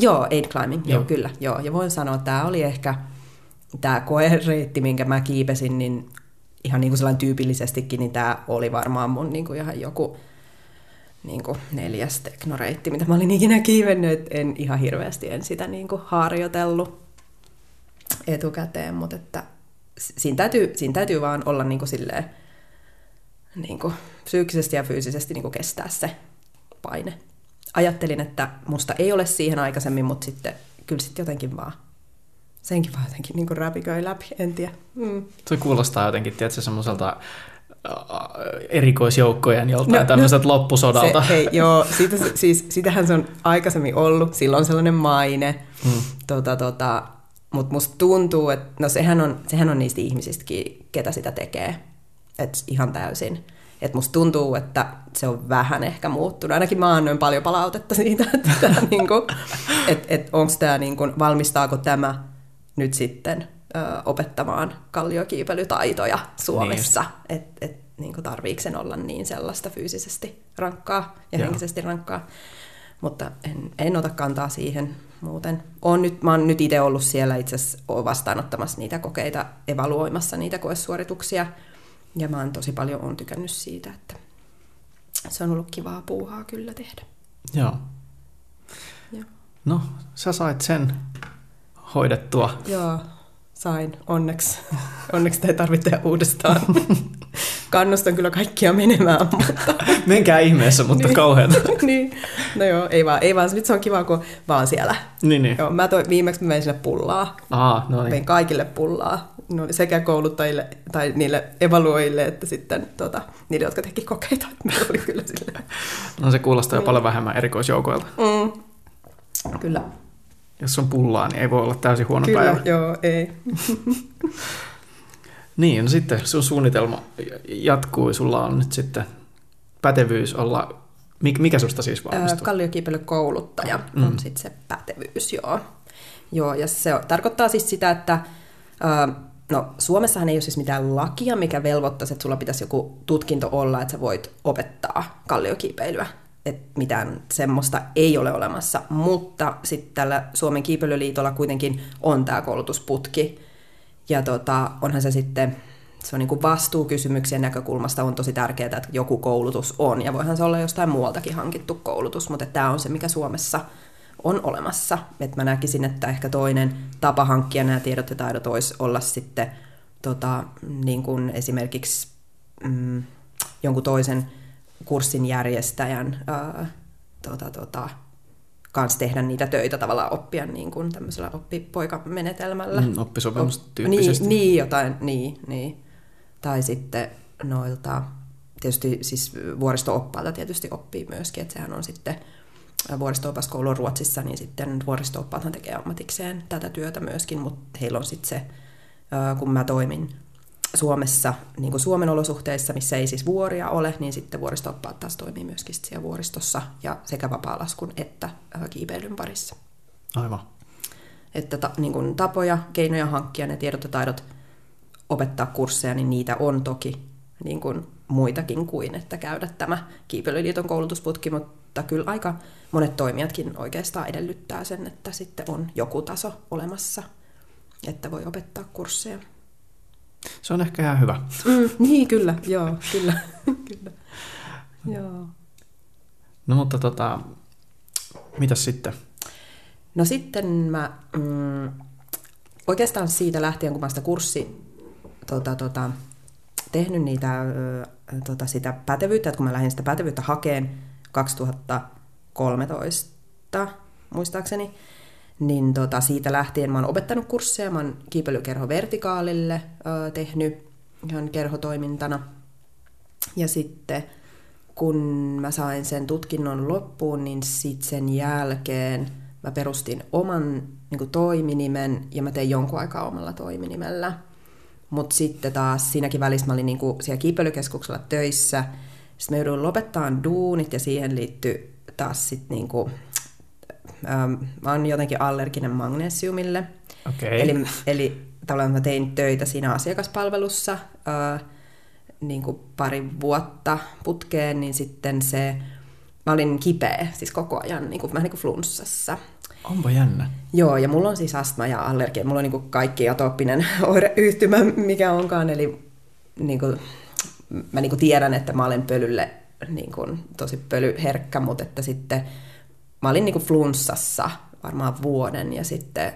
Joo, aid climbing, joo, kyllä. Joo. Ja voin sanoa, että tämä oli ehkä tämä koereitti, minkä mä kiipesin, niin ihan niin kuin sellainen tyypillisestikin, niin tämä oli varmaan mun niin kuin ihan joku niin kuin 4. teknoreitti, mitä mä olin ikinä kiivennyt. En ihan hirveästi sitä niin kuin harjoitellut etukäteen, mutta että siinä täytyy vaan olla niin kuin silleen, niin kuin psyykkisesti ja fyysisesti niin kuin kestää se paine. Ajattelin, että musta ei ole siihen aikaisemmin, mutta sitten kyllä sitten jotenkin vaan, senkin vaan jotenkin niin kuin räpiköi läpi, en tiedä. Mm. Se kuulostaa jotenkin, tiedätkö, semmoiselta erikoisjoukkojen joltain tämmöiseltä loppusodalta. Joo, sitähän se on aikaisemmin ollut, sillä on sellainen maine, mutta musta tuntuu, että no sehän on niistä ihmisistäkin, ketä sitä tekee. Et ihan täysin. Et musta tuntuu, että se on vähän ehkä muuttunut. Ainakin mä annoin paljon palautetta siitä, että niinku, onko tämä niinku, valmistaako tämä nyt sitten opettamaan kalliokiipeilytaitoja Suomessa. Niin. Et niin tarviiko sen olla niin sellaista fyysisesti rankkaa ja henkisesti rankkaa. Mutta en ota kantaa siihen muuten. Mä oon nyt itse ollut siellä itse asiassa vastaanottamassa niitä kokeita, evaluoimassa niitä koesuorituksia. Ja mä oon tosi paljon tykännyt siitä, että se on ollut kivaa puuhaa kyllä tehdä. Joo. No, sä sait sen hoidettua. Joo, sain. Onneksi. Onneksi te ei tarvitse tehdä uudestaan. Kannustan kyllä kaikkia menemään, mutta... Menkää ihmeessä, mutta kauheeta. Niin. No joo, ei vaan. Se on kiva, kun vaan siellä. Niin. Joo, viimeksi mä menin sinne pullaa. Menin kaikille pullaa. No, sekä kouluttajille tai niille evaluoijille, että sitten niille, jotka teki kokeita. Meillä oli kyllä sillä. No se kuulostaa jo paljon vähemmän erikoisjoukoilta. Mm. Kyllä. Jos on pullaa, niin ei voi olla täysin huono kyllä, päivä. Joo, ei. Niin, no sitten sun suunnitelma jatkuu, sulla on nyt sitten pätevyys olla, mikä susta siis valmistuu? Kalliokiipeilykouluttaja on sitten se pätevyys, joo. Joo, ja se tarkoittaa siis sitä, että Suomessahan ei ole siis mitään lakia, mikä velvoittaisi, että sulla pitäisi joku tutkinto olla, että sä voit opettaa kalliokiipeilyä. Että mitään semmoista ei ole olemassa, mutta sitten tällä Suomen Kiipeilyliitolla kuitenkin on tämä koulutusputki, ja onhan se sitten, se on niin kuin vastuukysymyksien näkökulmasta on tosi tärkeää, että joku koulutus on. Ja voihan se olla jostain muualtakin hankittu koulutus, mutta tämä on se, mikä Suomessa on olemassa. Et mä näkisin, että ehkä toinen tapa hankkia nämä tiedot ja taidot olisi olla sitten niin kuin esimerkiksi jonkun toisen kurssin järjestäjän kanssa tehdä niitä töitä, tavallaan oppia niin kuin tämmöisellä oppipoikamenetelmällä. Oppisopimustyyppisesti. Niin. Tai sitten noilta, tietysti siis vuoristo-oppailta tietysti oppii myöskin, että sehän on sitten vuoristo-opaskoulu Ruotsissa, niin sitten vuoristo-oppaathan tekee ammatikseen tätä työtä myöskin, mutta heillä on sitten se, kun mä toimin Suomessa, niin kuin Suomen olosuhteissa, missä ei siis vuoria ole, niin sitten vuoristo-oppaat taas toimii myöskin siellä vuoristossa ja sekä vapaalaskun että kiipeilyn parissa. Aivan. Että niin kuin tapoja, keinoja hankkia, ne tiedot ja taidot opettaa kursseja, niin niitä on toki niin kuin muitakin kuin, että käydä tämä Kiipeilyliiton koulutusputki, mutta kyllä aika monet toimijatkin oikeastaan edellyttää sen, että sitten on joku taso olemassa, että voi opettaa kursseja. Se on ehkä ihan hyvä. Niin, kyllä. Joo, kyllä. Joo. No mutta mitäs sitten? No sitten mä oikeastaan siitä lähtien, kun mä sitä tehnyt niitä, sitä pätevyyttä, että kun mä lähdin sitä pätevyyttä hakeen 2013 muistaakseni, niin siitä lähtien mä oon opettanut kursseja, mä oon Kiipelykerho Vertikaalille tehnyt ihan kerhotoimintana. Ja sitten kun mä sain sen tutkinnon loppuun, niin sitten sen jälkeen mä perustin oman niin kuin toiminimen ja mä tein jonkun aikaa omalla toiminimellä. Mutta sitten taas siinäkin välissä mä olin niin kuin siellä Kiipelykeskuksella töissä. Sitten mä jouduin lopettamaan duunit ja siihen liittyy taas sitten... Niin mä oon jotenkin allerginen magnesiumille, eli tavallaan mä tein töitä siinä asiakaspalvelussa niin kuin pari vuotta putkeen, niin sitten mä olin kipeä siis koko ajan, niin kuin, vähän niin kuin flunssassa. Onpa jännä. Joo, ja mulla on siis astma ja allergia, mulla on niin kuin kaikki atooppinen oireyhtymä, mikä onkaan, eli niin kuin, mä niin kuin tiedän, että mä olen pölylle niin kuin, tosi pölyherkkä, mutta että sitten mä olin niinku flunssassa varmaan vuoden, ja sitten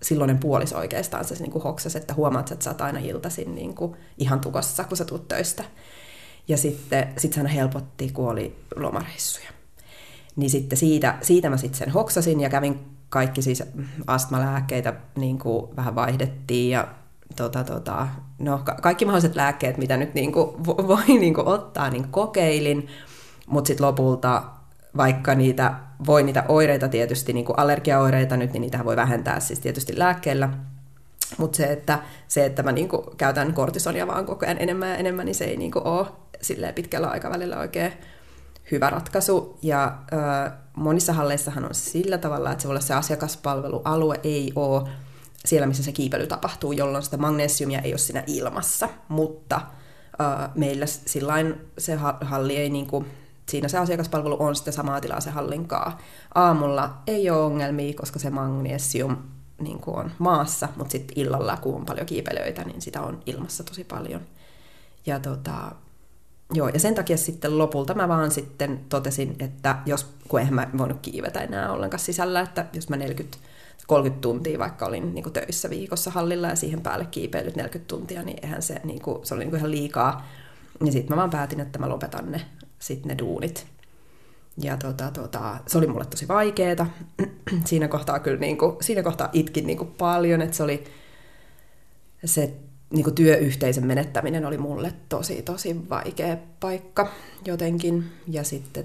silloinen puoliso oikeastaan se niinku hoksasi, että huomaat, että sä oot aina iltaisin niinku ihan tukossa, kun sä tuut töistä. Ja sitten se aina helpotti, kun oli lomareissuja. Niin sitten siitä mä sitten sen hoksasin, ja kävin kaikki siis astmalääkkeitä, niinku vähän vaihdettiin, ja kaikki mahdolliset lääkkeet, mitä nyt niinku voi niinku ottaa, niin kokeilin, mutta sitten lopulta... Vaikka niitä oireita tietysti, niin kuin allergiaoireita nyt, niin niitä voi vähentää siis tietysti lääkkeellä. Mutta se, että mä niin kuin käytän kortisonia vaan koko ajan enemmän ja enemmän, niin se ei niin kuin ole pitkällä aikavälillä oikein hyvä ratkaisu. Ja monissa halleissahan on sillä tavalla, että se voi olla se asiakaspalvelualue ei ole siellä, missä se kiipeily tapahtuu, jolloin sitä magnesiumia ei ole siinä ilmassa, mutta meillä sillain se halli ei niinku, siinä se asiakaspalvelu on sitten samaa tilaa se hallinkaa. Aamulla ei ole ongelmia, koska se magnesium niinku on maassa, mutta sitten illalla, kun on paljon kiipeilijöitä, niin sitä on ilmassa tosi paljon. Ja joo, ja sen takia sitten lopulta mä vaan sitten totesin, että jos, kun eihän mä voinut kiivetä enää ollenkaan sisällä, että jos mä 30 tuntia vaikka olin niinku töissä viikossa hallilla ja siihen päälle kiipeilyt 40 tuntia, niin eihän se, niinku, se oli niinku ihan liikaa. Ja sitten mä vaan päätin, että mä lopetan ne duunit. Ja se oli mulle tosi vaikeeta. Siinä kohtaa kyllä niinku, siinä kohtaa itkin niinku paljon, että se oli se niinku työyhteisön menettäminen oli mulle tosi tosi vaikea paikka jotenkin. Ja sitten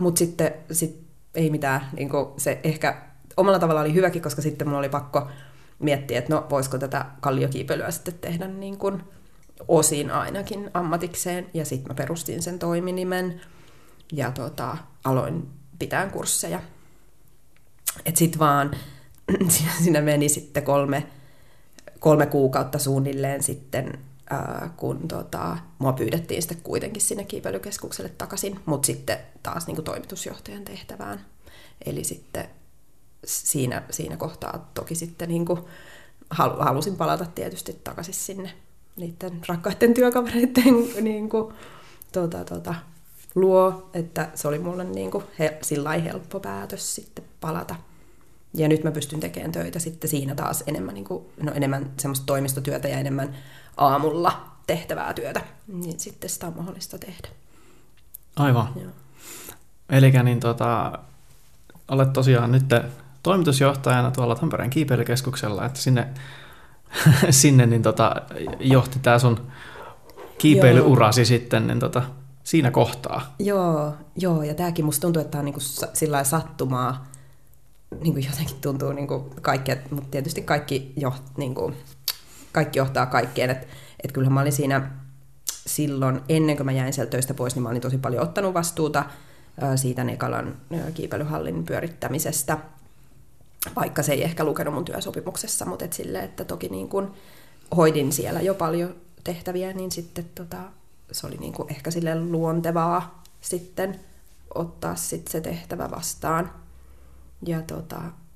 mut sitten ei mitään, niinku se ehkä omalla tavalla oli hyväkin, koska sitten mun oli pakko miettiä, että no voisiko tätä kalliokiipeilyä sitten tehdä niin kuin osin ainakin ammatikseen. Ja sitten mä perustin sen toiminimen ja aloin pitää kursseja. Et sit vaan siinä meni sitten kolme kuukautta suunnilleen sitten, kun mua pyydettiin sitten kuitenkin sinne Kiipeilykeskukselle takaisin, mutta sitten taas niin kuin toimitusjohtajan tehtävään. Eli sitten siinä kohtaa toki sitten niin kuin halusin palata tietysti takaisin sinne niiden rakkaiden työkavereiden niin kuin, luo, että se oli mulle niin kuin sillain helppo päätös sitten palata. Ja nyt mä pystyn tekemään töitä sitten siinä taas enemmän, niin kuin, no enemmän semmoista toimistotyötä ja enemmän aamulla tehtävää työtä, niin sitten sitä on mahdollista tehdä. Aivan. Elikkä niin olet tosiaan nyt toimitusjohtajana tuolla Tampereen Kiipeilykeskuksella, että sinne niin johti tää sun kiipeilyurasi sitten niin siinä kohtaa. Joo, ja tääkin musta tuntuu, että tää on niinku sillain sattumaa, niinku jotenkin tuntuu niinku kaikki, mutta tietysti kaikki johtaa kaikkeen, että kyllähän mä olin siinä silloin, ennen kuin mä jäin sieltä töistä pois, niin mä olin tosi paljon ottanut vastuuta siitä Nekalan kiipeilyhallin pyörittämisestä, vaikka se ei ehkä lukenut mun työsopimuksessa, mutta et sille, että toki niin kun hoidin siellä jo paljon tehtäviä, niin sitten se oli niin kun ehkä sille luontevaa sitten ottaa sit se tehtävä vastaan.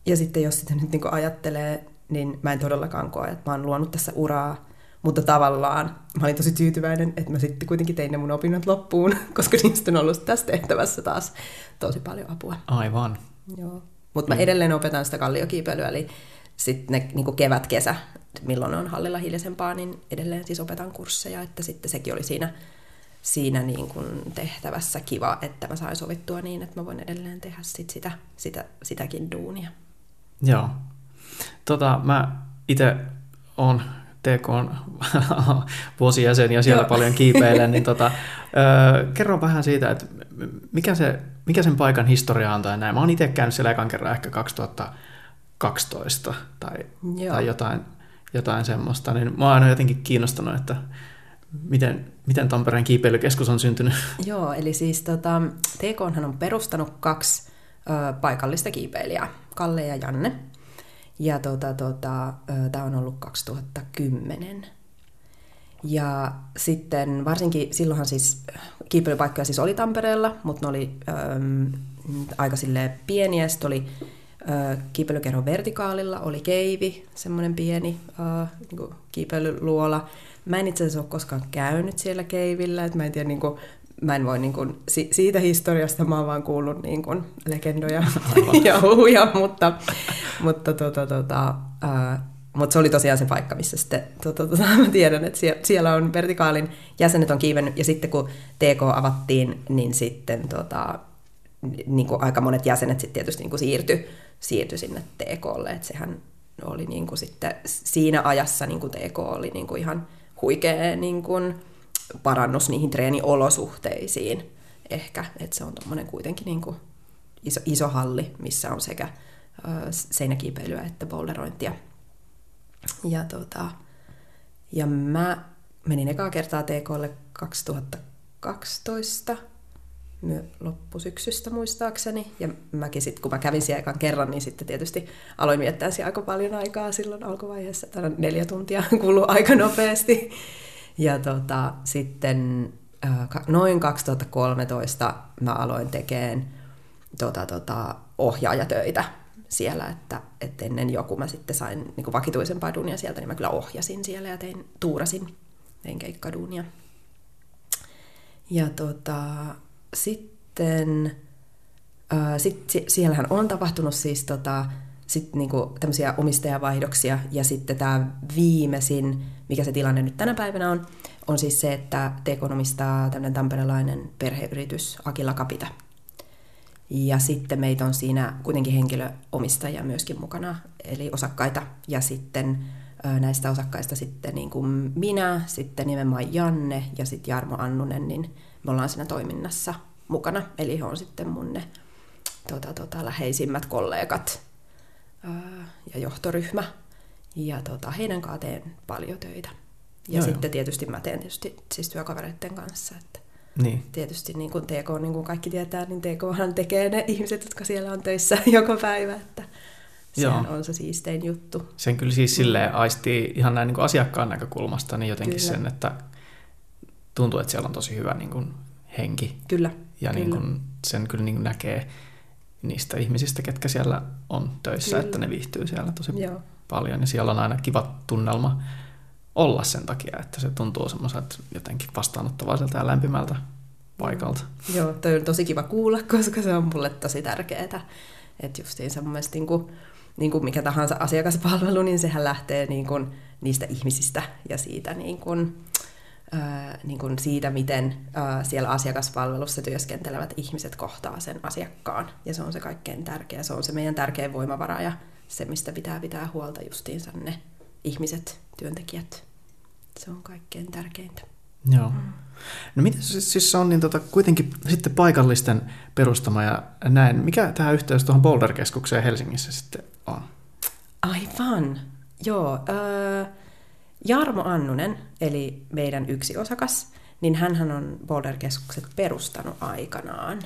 Ja sitten jos sitä nyt niin kun ajattelee, niin mä en todellakaan koe, että mä oon luonut tässä uraa, mutta tavallaan mä olin tosi tyytyväinen, että mä sitten kuitenkin tein ne mun opinnot loppuun, koska niistä on ollut tässä tehtävässä taas tosi paljon apua. Aivan. Joo. Mutta mä edelleen opetan sitä kalliokiipeilyä, eli sitten ne niinku kevät-kesä, milloin on hallilla hiljaisempaa, niin edelleen siis opetan kursseja, että sitten sekin oli siinä niin kuin tehtävässä kiva, että mä sain sovittua niin, että mä voin edelleen tehdä sit sitäkin duunia. Joo. Mä itse olen TK:n vuosijäsen ja siellä paljon kiipeilen, niin kerron vähän siitä, että mikä sen paikan historia on tai näin. Mä oon itse käynyt siellä ekan kerran ehkä 2012 tai jotain semmoista, niin mä oon aina jotenkin kiinnostanut, että miten Tampereen Kiipeilykeskus on syntynyt. Joo, eli siis TK:nhan on perustanut kaksi paikallista kiipeilijää, Kalle ja Janne. Ja tämä on ollut 2010. Ja sitten varsinkin silloinhan siis kiipeilypaikkoja siis oli Tampereella, mutta ne oli aika silleen pieniä. Sitten oli Kiipelykerhon Vertikaalilla, oli Keivi, semmoinen pieni niinku kiipeilyluola. Mä en itse asiassa ole koskaan käynyt siellä Keivillä, että mä en tiedä niinku... Mä en voi niin kuin, siitä historiasta mä oon vaan kuullut niin kuin legendoja ja huhuja, mutta se oli tosiaan se paikka, missä sitten mä tiedän, että siellä on vertikaalin jäsenet on kiivennyt, ja sitten kun TK avattiin, niin sitten niin kuin aika monet jäsenet sitten tietysti niin kuin siirtyi sinne TK:lle, että sehän oli niin kuin sitten siinä ajassa niin kuin TK oli niin kuin ihan huikea niin kuin parannus niihin treeniolosuhteisiin ehkä, että se on tommoinen kuitenkin niin kuin iso halli, missä on sekä seinäkiipeilyä että boulderointia. Ja mä menin ekaa kertaa TK:lle 2012 loppusyksystä muistaakseni, ja mäkin sitten, kun mä kävin siellä ekan kerran, niin sitten tietysti aloin miettää siellä aika paljon aikaa silloin alkuvaiheessa, että 4 tuntia kuluu aika nopeasti. Ja sitten noin 2013 mä aloin tekemään ohjaajatöitä siellä, että ennen joku mä sitten sain niin kuin vakituisempaa duunia sieltä, niin mä kyllä ohjasin siellä ja tein keikkaduunia. Ja sitten siellähän on tapahtunut siis sitten niinku tämmöisiä omistajavaihdoksia, ja sitten tämä viimeisin, mikä se tilanne nyt tänä päivänä on siis se, että Tekon omistaa tämmöinen tamperelainen perheyritys Akila Kapita. Ja sitten meitä on siinä kuitenkin henkilöomistajia myöskin mukana, eli osakkaita, ja sitten näistä osakkaista sitten niin kuin minä, sitten nimenomaan Janne ja sitten Jarmo Annunen, niin me ollaan siinä toiminnassa mukana, eli he on sitten mun ne läheisimmät kollegat ja johtoryhmä, ja heidän kanssaan teen paljon töitä. Ja joo, sitten tietysti mä teen siis työkavereiden kanssa, että niin. Tietysti niin kuin TK, niin kuin kaikki tietää, niin TKhan tekee ne ihmiset, jotka siellä on töissä joka päivä, että sehän on se siistein juttu. Sen kyllä siis silleen aistii ihan näin niin kuin asiakkaan näkökulmasta, niin jotenkin kyllä. Sen, että tuntuu, että siellä on tosi hyvä niin kuin henki. Kyllä. Ja kyllä. Niin kuin sen kyllä niin kuin näkee niistä ihmisistä, ketkä siellä on töissä, kyllä. Että ne viihtyy siellä tosi joo. paljon. Ja siellä on aina kiva tunnelma olla sen takia, että se tuntuu semmoiselta jotenkin vastaanottavaiselta ja lämpimältä paikalta. Joo, toi on tosi kiva kuulla, koska se on mulle tosi tärkeää. Että justiinsa mun mielestä niin kuin mikä tahansa asiakaspalvelu, niin sehän lähtee niin kuin niistä ihmisistä ja siitä, siitä miten siellä asiakaspalvelussa työskentelevät ihmiset kohtaa sen asiakkaan. Ja se on se kaikkein tärkeä, se on se meidän tärkein voimavara ja se, mistä pitää pitää huolta justiinsa ne ihmiset, työntekijät. Se on kaikkein tärkeintä. Joo. No mitä siis se on niin kuitenkin sitten paikallisten perustama ja näin. Mikä tämä yhteys tuohon Boulder-keskukseen Helsingissä sitten on? Aivan. Joo. Jarmo Annunen, eli meidän yksi osakas, niin hänhän on Boulder-keskukset perustanut aikanaan.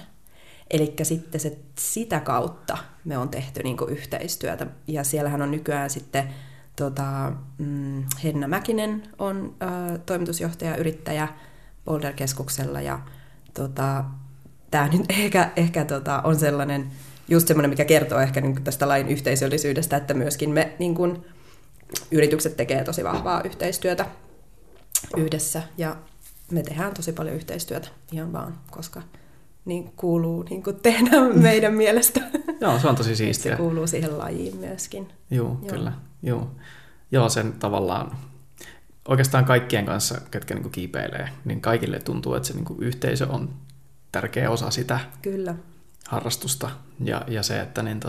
Elikkä sitten sitä kautta me on tehty niinku yhteistyötä. Ja siellähän on nykyään sitten Henna Mäkinen on toimitusjohtaja ja yrittäjä Boulder-keskuksella, ja tämä nyt ehkä on sellainen, just semmoinen, mikä kertoo ehkä niin tästä lain yhteisöllisyydestä, että myöskin me niin kun, yritykset tekee tosi vahvaa yhteistyötä yhdessä, ja me tehdään tosi paljon yhteistyötä ihan vaan, koska niin kuuluu niin kun tehdä meidän mielestä. Joo, se on tosi siistiä. Se kuuluu siihen lajiin myöskin. Joo, kyllä. Joo, sen tavallaan oikeastaan kaikkien kanssa, ketkä niin kuin kiipeilee, niin kaikille tuntuu, että se niin kuin yhteisö on tärkeä osa sitä kyllä. harrastusta. Ja se, että niin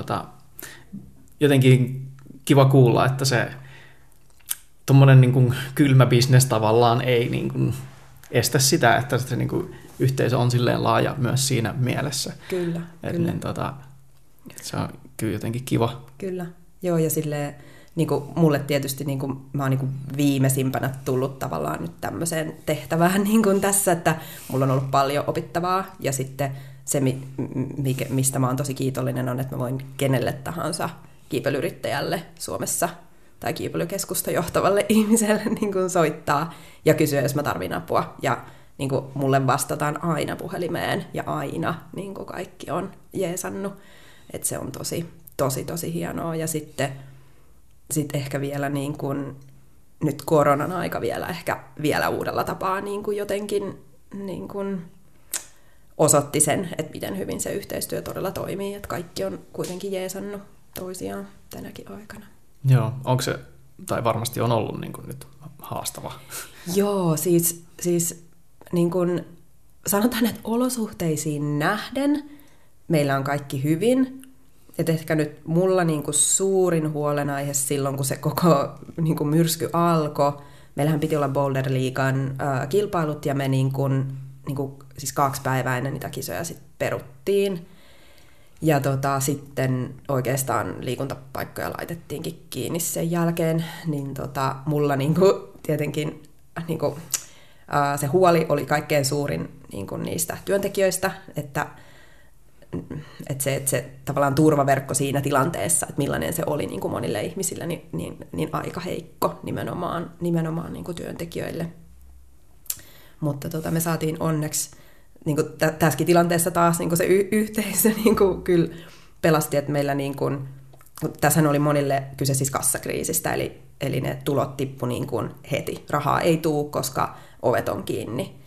jotenkin kiva kuulla, että se tommoinen niin kuin kylmä bisnes tavallaan ei niin kuin estä sitä, että se niin kuin yhteisö on silleen laaja myös siinä mielessä. Kyllä. Että niin, se on kyllä jotenkin kiva. Kyllä, joo, ja silleen niinku mulle tietysti niinku mä oon niinku viimeisimpänä tullut tavallaan nyt tämmöiseen tehtävään niinku tässä, että mulla on ollut paljon opittavaa, ja sitten se mistä mä oon tosi kiitollinen on, että mä voin kenelle tahansa kiipeilyyrittäjälle Suomessa tai kiipeilykeskusta johtavalle ihmiselle niinku soittaa ja kysyä, jos mä tarvin apua, ja niinku mulle vastataan aina puhelimeen ja aina niinku kaikki on jeesannut, että se on tosi hienoa. Ja sitten ehkä vielä niin kuin, nyt koronan aika vielä uudella tapaa niin kuin jotenkin niin kuin osoitti sen, että miten hyvin se yhteistyö todella toimii, että kaikki on kuitenkin jeesannut toisiaan tänäkin aikana. Joo, onko se, tai varmasti on ollut niin kuin nyt haastava? Joo, siis niin kuin sanotaan, että olosuhteisiin nähden meillä on kaikki hyvin. Et ehkä nyt mulla niinku suurin huolenaihe silloin, kun se koko niinku myrsky alkoi. Meillähän piti olla Boulder-liigan kilpailut, ja me siis 2 päivää ennen niitä kisoja sit peruttiin. Ja sitten oikeastaan liikuntapaikkoja laitettiinkin kiinni sen jälkeen. Niin mulla niinku tietenkin niinku, se huoli oli kaikkein suurin niinku niistä työntekijöistä, että se tavallaan turvaverkko siinä tilanteessa, että millainen se oli niin kuin monille ihmisille, niin aika heikko nimenomaan niin kuin työntekijöille. Mutta me saatiin onneksi niin kuin tässäkin tilanteessa taas niin kuin se yhteisö niin kuin kyllä pelasti, että meillä niin kuin, tässähän oli monille kyse siis kassakriisistä, eli ne tulot tippu niin kuin heti. Rahaa ei tuu, koska ovet on kiinni.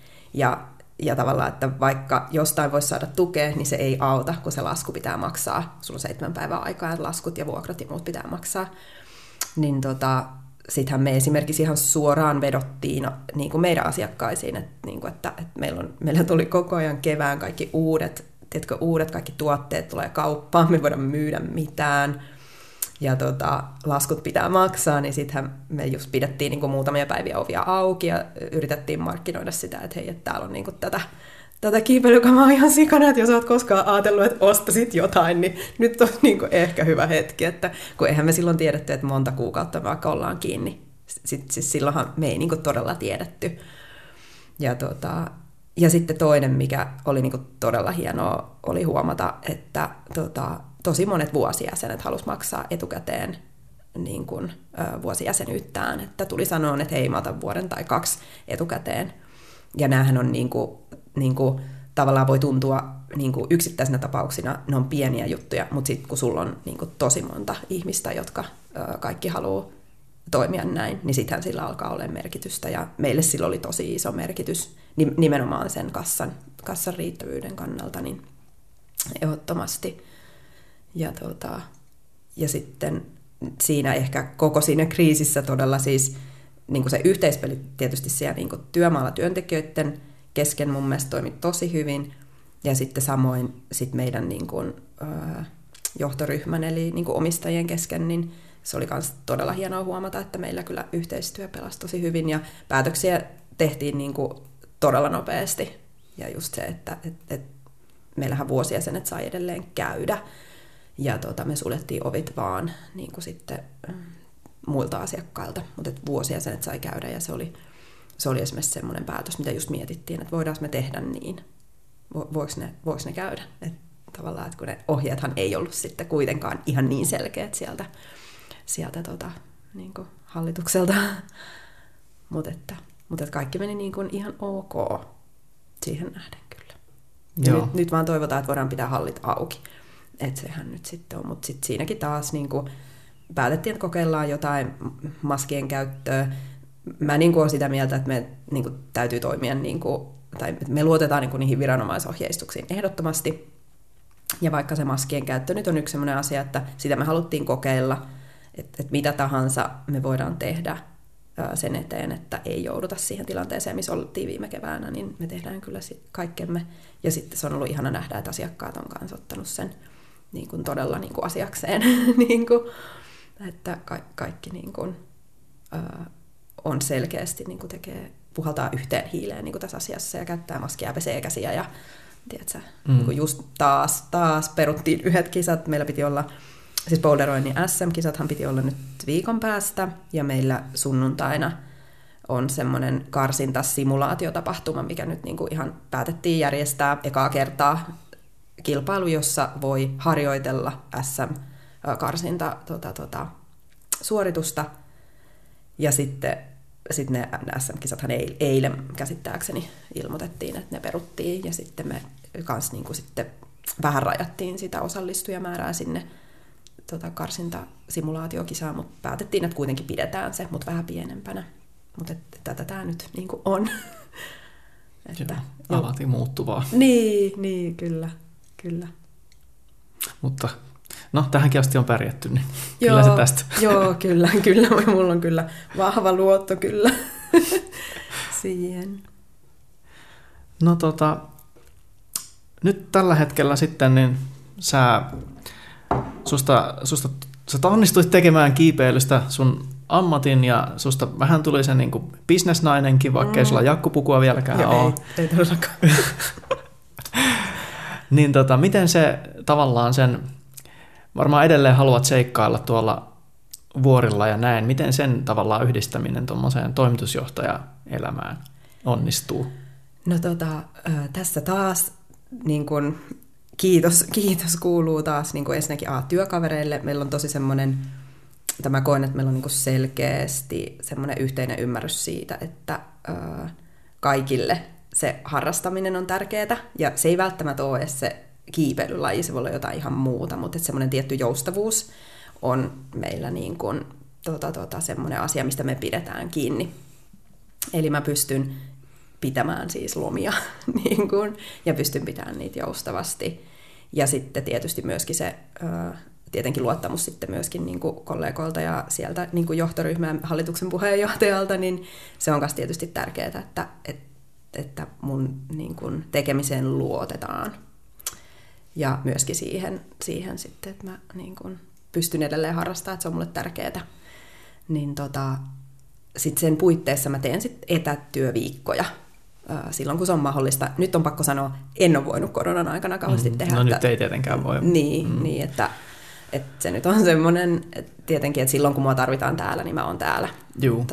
Ja tavallaan, että vaikka jostain voisi saada tukea, niin se ei auta, kun se lasku pitää maksaa. Sulla on 7 päivää aikaa, että laskut ja vuokrat ja muut pitää maksaa. Niin sittenhän me esimerkiksi ihan suoraan vedottiin niin kuin meidän asiakkaisiin, että meillä tuli koko ajan kevään kaikki uudet kaikki tuotteet tulee kauppaan, me voidaan myydä mitään. Ja laskut pitää maksaa, niin sittenhän me just pidettiin niin kuin muutamia päiviä ovia auki ja yritettiin markkinoida sitä, että hei, että täällä on niin kuin tätä kiipeilykamaa ihan sikana, että jos olet koskaan ajatellut, että ostasit jotain, niin nyt on niin kuin ehkä hyvä hetki, että kun eihän me silloin tiedetty, että monta kuukautta me vaikka ollaan kiinni. Siis silloinhan me ei niin kuin todella tiedetty. Ja sitten toinen, mikä oli niin kuin todella hienoa, oli huomata, että tosi monet vuosijäsenet halusi maksaa etukäteen niin kuin, vuosijäsenyyttään. Että tuli sanoa, että hei, mä otan vuoden tai 2 etukäteen. Ja näähän on niin kuin, tavallaan voi tuntua niin kuin yksittäisenä tapauksina, ne on pieniä juttuja, mutta sitten kun sulla on niin kuin tosi monta ihmistä, jotka kaikki haluaa toimia näin, niin sittenhän sillä alkaa olla merkitystä. Ja meille sillä oli tosi iso merkitys nimenomaan sen kassan riittävyyden kannalta, niin ehdottomasti. Ja sitten siinä ehkä koko siinä kriisissä todella siis niin kuin se yhteispeli tietysti siellä niin kuin työmaalla työntekijöiden kesken mun mielestä toimi tosi hyvin. Ja sitten samoin sit meidän niin kuin, johtoryhmän eli niin kuin omistajien kesken, niin se oli myös todella hienoa huomata, että meillä kyllä yhteistyö pelasi tosi hyvin ja päätöksiä tehtiin niin kuin todella nopeasti. Ja just se, että meillähän vuosijäsenet sai edelleen käydä. Ja me suljettiin ovit vaan niin kuin sitten muilta asiakkailta, mutta vuosijäsenet sai käydä ja se oli esimerkiksi semmoinen päätös, mitä just mietittiin, että voidaanko me tehdä niin, voiko ne käydä. Et tavallaan, että kun ne ohjeethan ei ollut sitten kuitenkaan ihan niin selkeät sieltä niin kuin hallitukselta, mutta kaikki meni niin kuin ihan ok siihen nähden kyllä. Nyt vaan toivotaan, että voidaan pitää hallit auki. Että sehän nyt sitten on, mutta sitten siinäkin taas niin kuin päätettiin, että kokeillaan jotain maskien käyttöä. Mä niin kuin olen sitä mieltä, että me niin kuin täytyy toimia, niin kuin, tai me luotetaan niin kuin niihin viranomaisohjeistuksiin ehdottomasti. Ja vaikka se maskien käyttö nyt on yksi sellainen asia, että sitä me haluttiin kokeilla, että mitä tahansa me voidaan tehdä sen eteen, että ei jouduta siihen tilanteeseen, missä oltiin viime keväänä, niin me tehdään kyllä kaikkemme. Ja sitten se on ollut ihana nähdä, että asiakkaat on kanssa ottanut sen niin kuin todella niin kuin asiakseen, niin kuin, että kaikki niin kuin, on selkeästi niin kuin puhaltaa yhteen hiileen niin kuin tässä asiassa ja käyttää maskia ja pesee käsiä. Ja, tiedätkö, niin kuin just taas peruttiin yhdet kisat. Meillä piti olla, siis boulderoinnin SM-kisathan piti olla nyt viikon päästä ja meillä sunnuntaina on semmoinen karsintasimulaatiotapahtuma, mikä nyt niin kuin ihan päätettiin järjestää ekaa kertaa. Kilpailu, jossa voi harjoitella SM-karsinta suoritusta. Ja sitten ne SM-kisathan eilen käsittääkseni ilmoitettiin, että ne peruttiin. Ja sitten me kans niin kuin sitten vähän rajattiin sitä osallistujamäärää sinne karsintasimulaatiokisaan, mutta päätettiin, että kuitenkin pidetään se, mutta vähän pienempänä. Mutta tätä tämä nyt niin kuin on. Että, joo, alati muuttuvaa. Niin, kyllä. Kyllä. Mutta tähänkin asti on pärjätty, niin joo, kyllä se tästä. Joo, kyllä. Mulla on kyllä vahva luotto kyllä siihen. No nyt tällä hetkellä sitten niin sä onnistuit tekemään kiipeilystä sun ammatin ja susta vähän tuli se niinku bisnesnainenkin, vaikka ei sulla jakkupukua vieläkään ole. Ei todellakaan. Niin miten se tavallaan sen, varmaan edelleen haluat seikkailla tuolla vuorilla ja näin, miten sen tavallaan yhdistäminen tuommoiseen toimitusjohtajaelämään onnistuu? No tässä taas niin kun, kiitos kuuluu taas niin kun ensinnäkin työkavereille. Meillä on tosi semmoinen, mä koen, että meillä on niin kun selkeästi semmoinen yhteinen ymmärrys siitä, että kaikille se harrastaminen on tärkeää, ja se ei välttämättä ole se kiipeilylaji, se voi olla jotain ihan muuta, mutta semmoinen tietty joustavuus on meillä niin kuin, semmoinen asia, mistä me pidetään kiinni. Eli mä pystyn pitämään siis lomia niin kuin, ja pystyn pitämään niitä joustavasti. Ja sitten tietysti myöskin se tietenkin luottamus sitten myöskin niin kuin kollegoilta ja sieltä niin kuin johtoryhmän hallituksen puheenjohtajalta, niin se on myös tietysti tärkeää, että mun niin kuin tekemiseen luotetaan. Ja myöskin siihen sitten, että mä niin kuin pystyn edelleen harrastamaan, että se on mulle tärkeää. Niin sitten sen puitteissa mä teen sit etätyöviikkoja silloin, kun se on mahdollista. Nyt on pakko sanoa, en ole voinut koronan aikana kauheasti tehdä. No nyt ei tietenkään voi. Niin että se nyt on semmoinen, että tietenkin, että silloin kun mua tarvitaan täällä, niin mä oon täällä. Juu.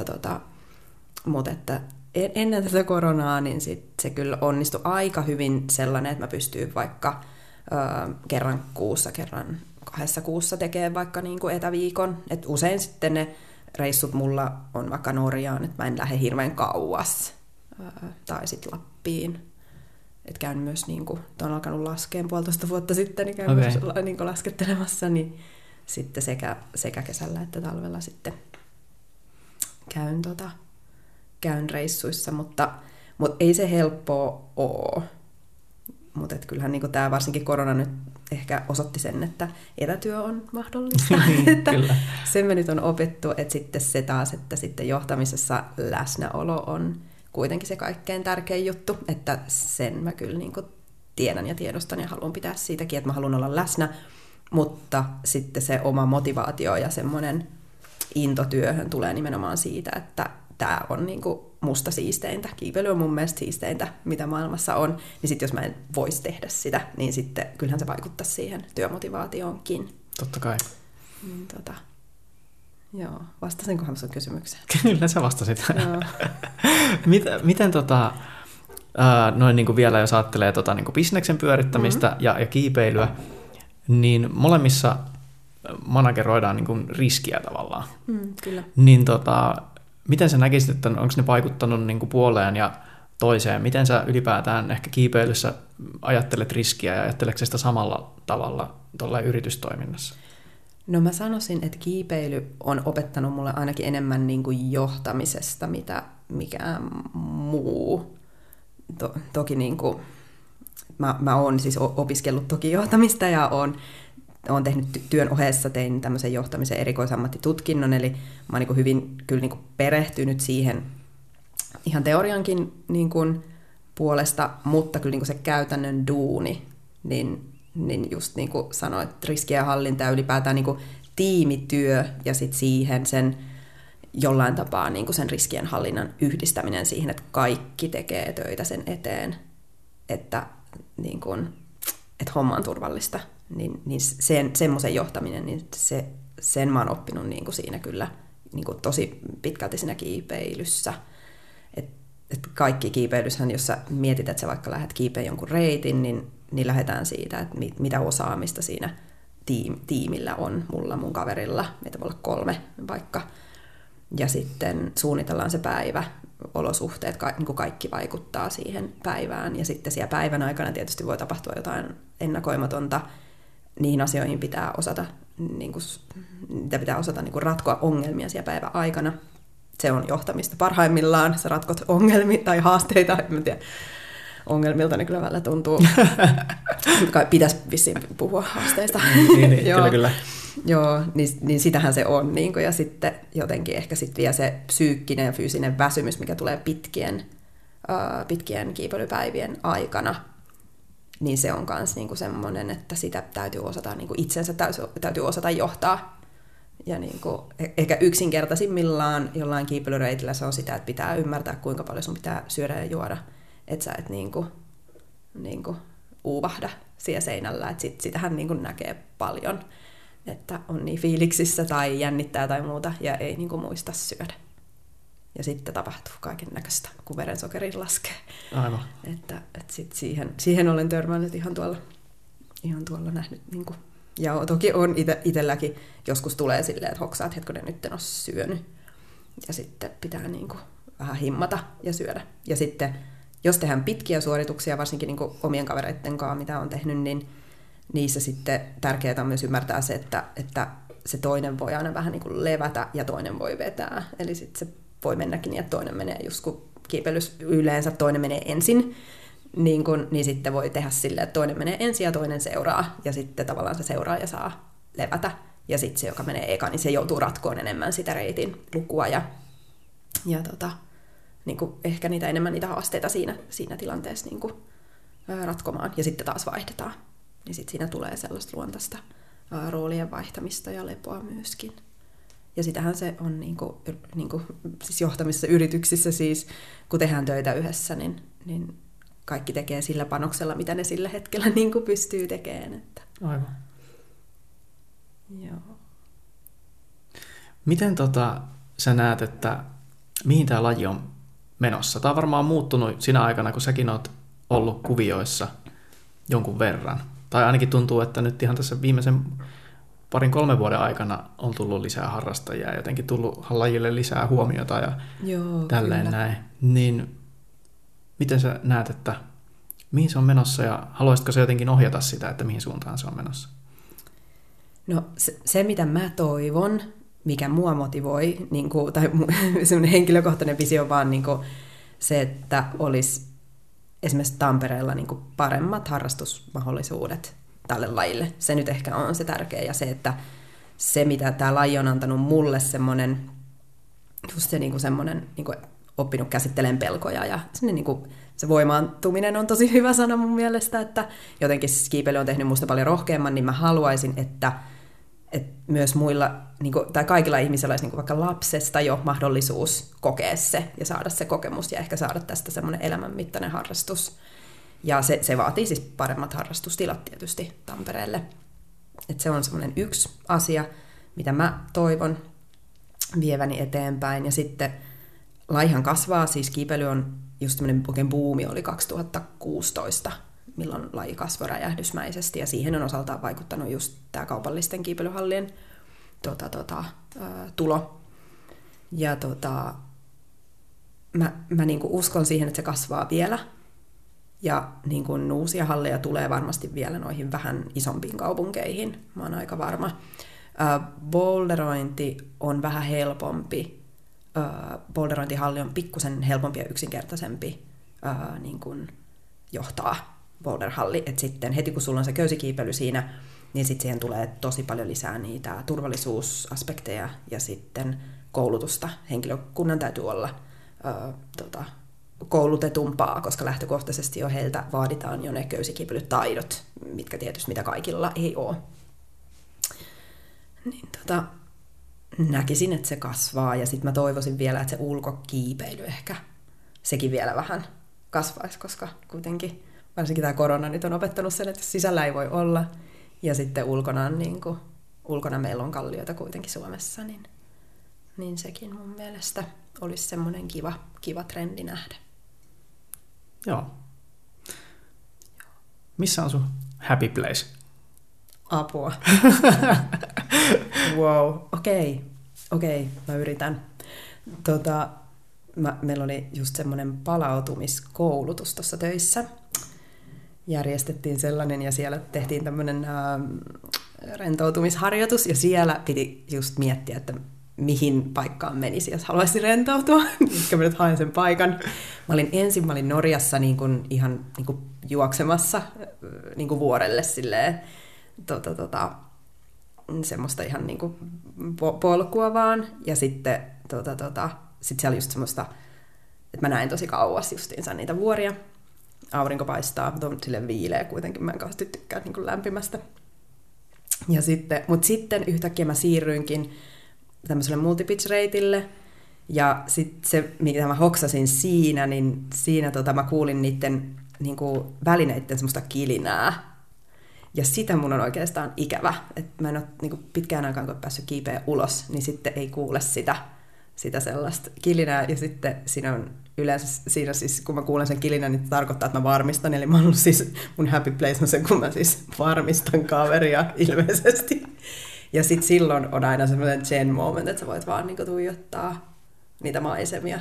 Mutta että ennen tätä koronaa, niin sit se kyllä onnistui aika hyvin sellainen, että mä pystyn vaikka kerran kuussa, kerran 2 kuussa tekemään vaikka niin kuin etäviikon. Et usein sitten ne reissut mulla on vaikka Norjaan, että mä en lähde hirveän kauas. Tai sitten Lappiin. Et käyn myös, niinku, on alkanut laskeen 1,5 vuotta sitten, niin käyn myös niinku laskettelemassa, niin sitten sekä kesällä että talvella sitten käyn, käyn reissuissa, mutta ei se helppoa ole. Mutta kyllähän niinku tämä varsinkin korona nyt ehkä osoitti sen, että etätyö on mahdollista. Että sen me nyt on opittu, että sitten se taas, että sitten johtamisessa läsnäolo on kuitenkin se kaikkein tärkein juttu, että sen mä kyllä niin kuin tiedän ja tiedostan ja haluan pitää siitäkin, että mä haluan olla läsnä, mutta sitten se oma motivaatio ja semmoinen intotyöhön tulee nimenomaan siitä, että tämä on niin kuin musta siisteintä, kiipeily on mun mielestä siisteintä, mitä maailmassa on, niin sitten jos mä en voisi tehdä sitä, niin sitten kyllähän se vaikuttaa siihen työmotivaatioonkin. Totta kai. Niin, joo, vastasinkohan sun kysymykseen? Kyllä sä vastasit. Miten noin niin kuin vielä jos ajattelee niin kuin bisneksen pyörittämistä ja kiipeilyä, niin molemmissa manageroidaan niin kuin riskiä tavallaan. Kyllä. Niin miten sä näkisit, että onko ne vaikuttanut niin kuin puoleen ja toiseen? Miten sä ylipäätään ehkä kiipeilyssä ajattelet riskiä ja ajatteleksä sitä samalla tavalla tuolla yritystoiminnassa? No mä sanoisin, että kiipeily on opettanut mulle ainakin enemmän niin kuin johtamisesta, mitä mikään muu. Toki niin kuin, mä oon siis opiskellut toki johtamista ja oon tehnyt työn ohessa, tein tämmöisen johtamisen erikoisammattitutkinnon, eli mä oon niin kuin hyvin kyllä niin kuin perehtynyt siihen ihan teoriankin niin kuin puolesta, mutta kyllä niin kuin se käytännön duuni, niin just niin kuin sanoit, riskien hallinta ja ylipäätään niin kuin tiimityö ja sit siihen sen jollain tapaa niin kuin sen riskien hallinnan yhdistäminen siihen, että kaikki tekee töitä sen eteen, että, niin kuin, että homma on turvallista. Niin semmoisen johtaminen, niin sen mä oon oppinut niin kuin siinä kyllä niin kuin tosi pitkälti siinä kiipeilyssä. Että kaikki kiipeilyshän, jos sä mietit, että sä vaikka lähdet kiipeä jonkun reitin, niin lähdetään siitä, että mitä osaamista siinä tiimillä on, mulla, mun kaverilla, meitä voi olla 3 vaikka. Ja sitten suunnitellaan se päivä, olosuhteet, niin kaikki vaikuttaa siihen päivään. Ja sitten siellä päivän aikana tietysti voi tapahtua jotain ennakoimatonta. Niihin asioihin pitää osata, niin kuin, niitä pitää osata niin kuin ratkoa ongelmia siellä päivän aikana. Se on johtamista parhaimmillaan, sä ratkot ongelmia tai haasteita, en tiedä. Ongelmilta ne kyllä välillä tuntuu. Pitäisi vissiin puhua haasteista. Niin, kyllä. Joo, niin sitähän se on. Niin kuin, ja sitten jotenkin ehkä sit vielä se psyykkinen ja fyysinen väsymys, mikä tulee pitkien kiipeilypäivien aikana, niin se on myös niin kuin semmoinen, että sitä täytyy osata, niin kuin itsensä täytyy osata johtaa. Ja niin kuin, ehkä yksinkertaisimmillaan jollain kiipeilyreitillä se on sitä, että pitää ymmärtää, kuinka paljon sun pitää syödä ja juoda. Että sä et niinku uuvahda siellä seinällä, että sitähän niinku näkee paljon, että on niin fiiliksissä tai jännittää tai muuta ja ei niinku muista syödä. Ja sitten tapahtuu kaiken näköistä, kun verensokeri laskee. Aivan. Että sit siihen olen törmännyt ihan tuolla nähnyt. Niinku. Ja toki on itselläkin joskus tulee silleen, että hoksaat, hetkinen, nyt en ole syönyt. Ja sitten pitää niinku vähän himmata ja syödä. Ja sitten, jos tehdään pitkiä suorituksia, varsinkin niin kuin omien kavereiden kanssa, mitä on tehnyt, niin niissä sitten tärkeää on myös ymmärtää se, että se toinen voi aina vähän niin kuin levätä ja toinen voi vetää. Eli sitten se voi mennäkin niin, että toinen menee just kun kiipeilys yleensä toinen menee ensin, niin sitten voi tehdä silleen, että toinen menee ensin ja toinen seuraa. Ja sitten tavallaan se seuraaja saa levätä. Ja sitten se, joka menee eka, niin se joutuu ratkoon enemmän sitä reitin lukua ja niin kuin ehkä niitä enemmän niitä haasteita siinä tilanteessa niin kuin ratkomaan. Ja sitten taas vaihdetaan. Niin sitten siinä tulee sellaista luontaista roolien vaihtamista ja lepoa myöskin. Ja sitähän se on niin kuin, siis johtamissa yrityksissä, siis, kun tehdään töitä yhdessä, niin kaikki tekee sillä panoksella, mitä ne sillä hetkellä niin kuin pystyy tekemään. Että. Aivan. Joo. Miten sä näet, että mihin tämä laji on menossa? Tämä on varmaan muuttunut sinä aikana, kun säkin oot ollut kuvioissa jonkun verran. Tai ainakin tuntuu, että nyt ihan tässä viimeisen 2-3 vuoden aikana on tullut lisää harrastajia ja jotenkin tullut lajille lisää huomiota ja joo, tälleen kyllä. Näin. Niin miten sä näet, että mihin se on menossa ja haluaisitko sä jotenkin ohjata sitä, että mihin suuntaan se on menossa? No se mitä mä toivon, mikä mua motivoi, niin kuin, tai semmoinen henkilökohtainen visio vaan niin kuin se, että olisi esimerkiksi Tampereella niin kuin paremmat harrastusmahdollisuudet tälle lajille. Se nyt ehkä on se tärkeä ja se, että se mitä tämä laji on antanut mulle semmoinen, just se niin kuin semmoinen niin kuin oppinut käsittelemään pelkoja ja niin kuin, se voimaantuminen on tosi hyvä sana mun mielestä, että jotenkin kiipeily on tehnyt musta paljon rohkeamman, niin mä haluaisin, että myös muilla, niin kuin, tai kaikilla ihmisillä olisi niin kuin vaikka lapsesta jo mahdollisuus kokea se ja saada se kokemus ja ehkä saada tästä semmoinen elämänmittainen harrastus. Ja se vaatii siis paremmat harrastustilat tietysti Tampereelle. Et se on semmoinen yksi asia, mitä mä toivon vieväni eteenpäin. Ja sitten laihan kasvaa, siis kiipeily on just tämmöinen oikein buumi oli 2016, milloin laji kasvoi räjähdysmäisesti. Ja siihen on osaltaan vaikuttanut just tämä kaupallisten kiipeilyhallien tulo. Ja mä niin kuin uskon siihen, että se kasvaa vielä. Ja niin kuin uusia halleja tulee varmasti vielä noihin vähän isompiin kaupunkeihin, mä oon aika varma. Boulderointi on vähän helpompi. Boulderointihalli on pikkusen helpompi ja yksinkertaisempi niin kuin johtaa boulderhalli. Et sitten heti kun sulla on se köysikiipeily siinä, niin sitten siihen tulee tosi paljon lisää niitä turvallisuusaspekteja ja sitten koulutusta. Henkilökunnan täytyy olla koulutetumpaa, koska lähtökohtaisesti jo heiltä vaaditaan jo ne köysikiipeilytaidot, mitkä tietysti mitä kaikilla ei ole. Niin näkisin, että se kasvaa ja sitten mä toivoisin vielä, että se ulkokiipeily ehkä sekin vielä vähän kasvaisi, koska kuitenkin varsinkin tämä korona nyt on opettanut sen, että sisällä ei voi olla ja sitten ulkona meillä on kallioita kuitenkin Suomessa, niin sekin mun mielestä olisi semmoinen kiva trendi nähdä. Joo. Missä on sun happy place? Apua. Wow. Okei, mä yritän. Meillä oli just semmoinen palautumiskoulutus tuossa töissä. Järjestettiin sellainen ja siellä tehtiin tämmöinen rentoutumisharjoitus ja siellä piti just miettiä, että mihin paikkaan menisi, jos haluaisin rentoutua, ehkä mä nyt haen sen paikan. Mä olin Norjassa niin kuin, ihan niin kuin juoksemassa niin kuin vuorelle silleen, semmoista ihan niin kuin polkua vaan, ja sitten sit siellä just semmoista, että mä näin tosi kauas justiinsa niitä vuoria, aurinko paistaa, mutta on silleen viileä kuitenkin, mä en kauheasti tykkää niin kuin lämpimästä. Ja sitten, mutta sitten yhtäkkiä mä siirryinkin tämmöiselle multipitch-reitille, ja sitten se, mitä mä hoksasin siinä, niin siinä mä kuulin niiden niin kuin välineiden semmoista kilinää, ja sitä mun on oikeastaan ikävä, että mä en ole niin kuin pitkään aikaan, kun päässyt kiipeä ulos, niin sitten ei kuule sitä sellaista kilinää, ja sitten siinä on yleensä, siinä siis, kun mä kuulen sen kilinän, niin se tarkoittaa, että mä varmistan, eli mä oon siis, mun happy place on se, kun mä siis varmistan kaveria ilmeisesti. Ja sitten silloin on aina semmoinen zen moment, että sä voit vaan niinku tuijottaa niitä maisemia.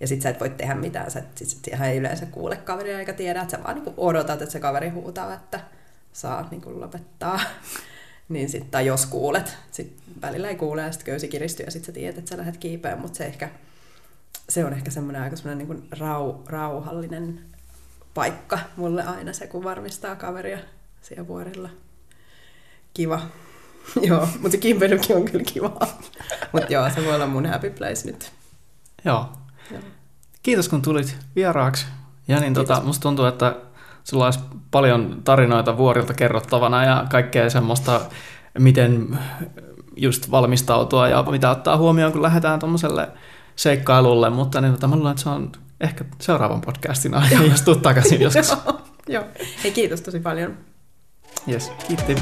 Ja sit sä et voi tehdä mitään, sä ei yleensä kuule kaveria eikä tiedä, että sä vaan niinku odotat, että se kaveri huutaa, että saa niinku lopettaa. Niin sit, tai jos kuulet, sit välillä ei kuule ja sit köysi kiristyy ja sit sä tiedät, että sä lähdet kiipeä, mutta se on ehkä semmoinen aika semmoinen niinku rauhallinen paikka mulle aina se, kun varmistaa kaveria siellä vuorilla. Kiva. Joo, mutta se kiipeilykin on kyllä kivaa. Mutta joo, se voi olla mun happy place nyt. Joo. Kiitos kun tulit vieraaksi. Ja niin musta tuntuu, että sulla olisi paljon tarinoita vuorilta kerrottavana ja kaikkea semmoista, miten just valmistautua ja mitä ottaa huomioon, kun lähdetään tommoselle seikkailulle. Mutta niin, mä luulen, että se on ehkä seuraavan podcastin aihe, jos tuut takaisin joskus. Joo. Hei, kiitos tosi paljon. Yes, kiitti.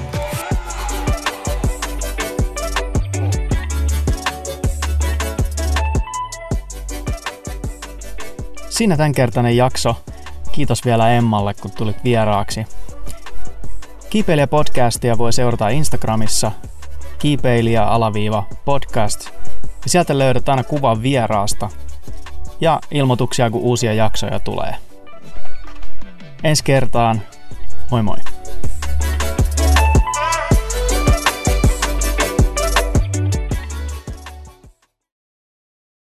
Siinä tämänkertainen jakso. Kiitos vielä Emmalle, kun tulit vieraaksi. Kiipeilijä-podcastia voi seurata Instagramissa kiipeilijä_podcast. Ja sieltä löydät aina kuvan vieraasta ja ilmoituksia, kun uusia jaksoja tulee. Ensi kertaan. Moi moi!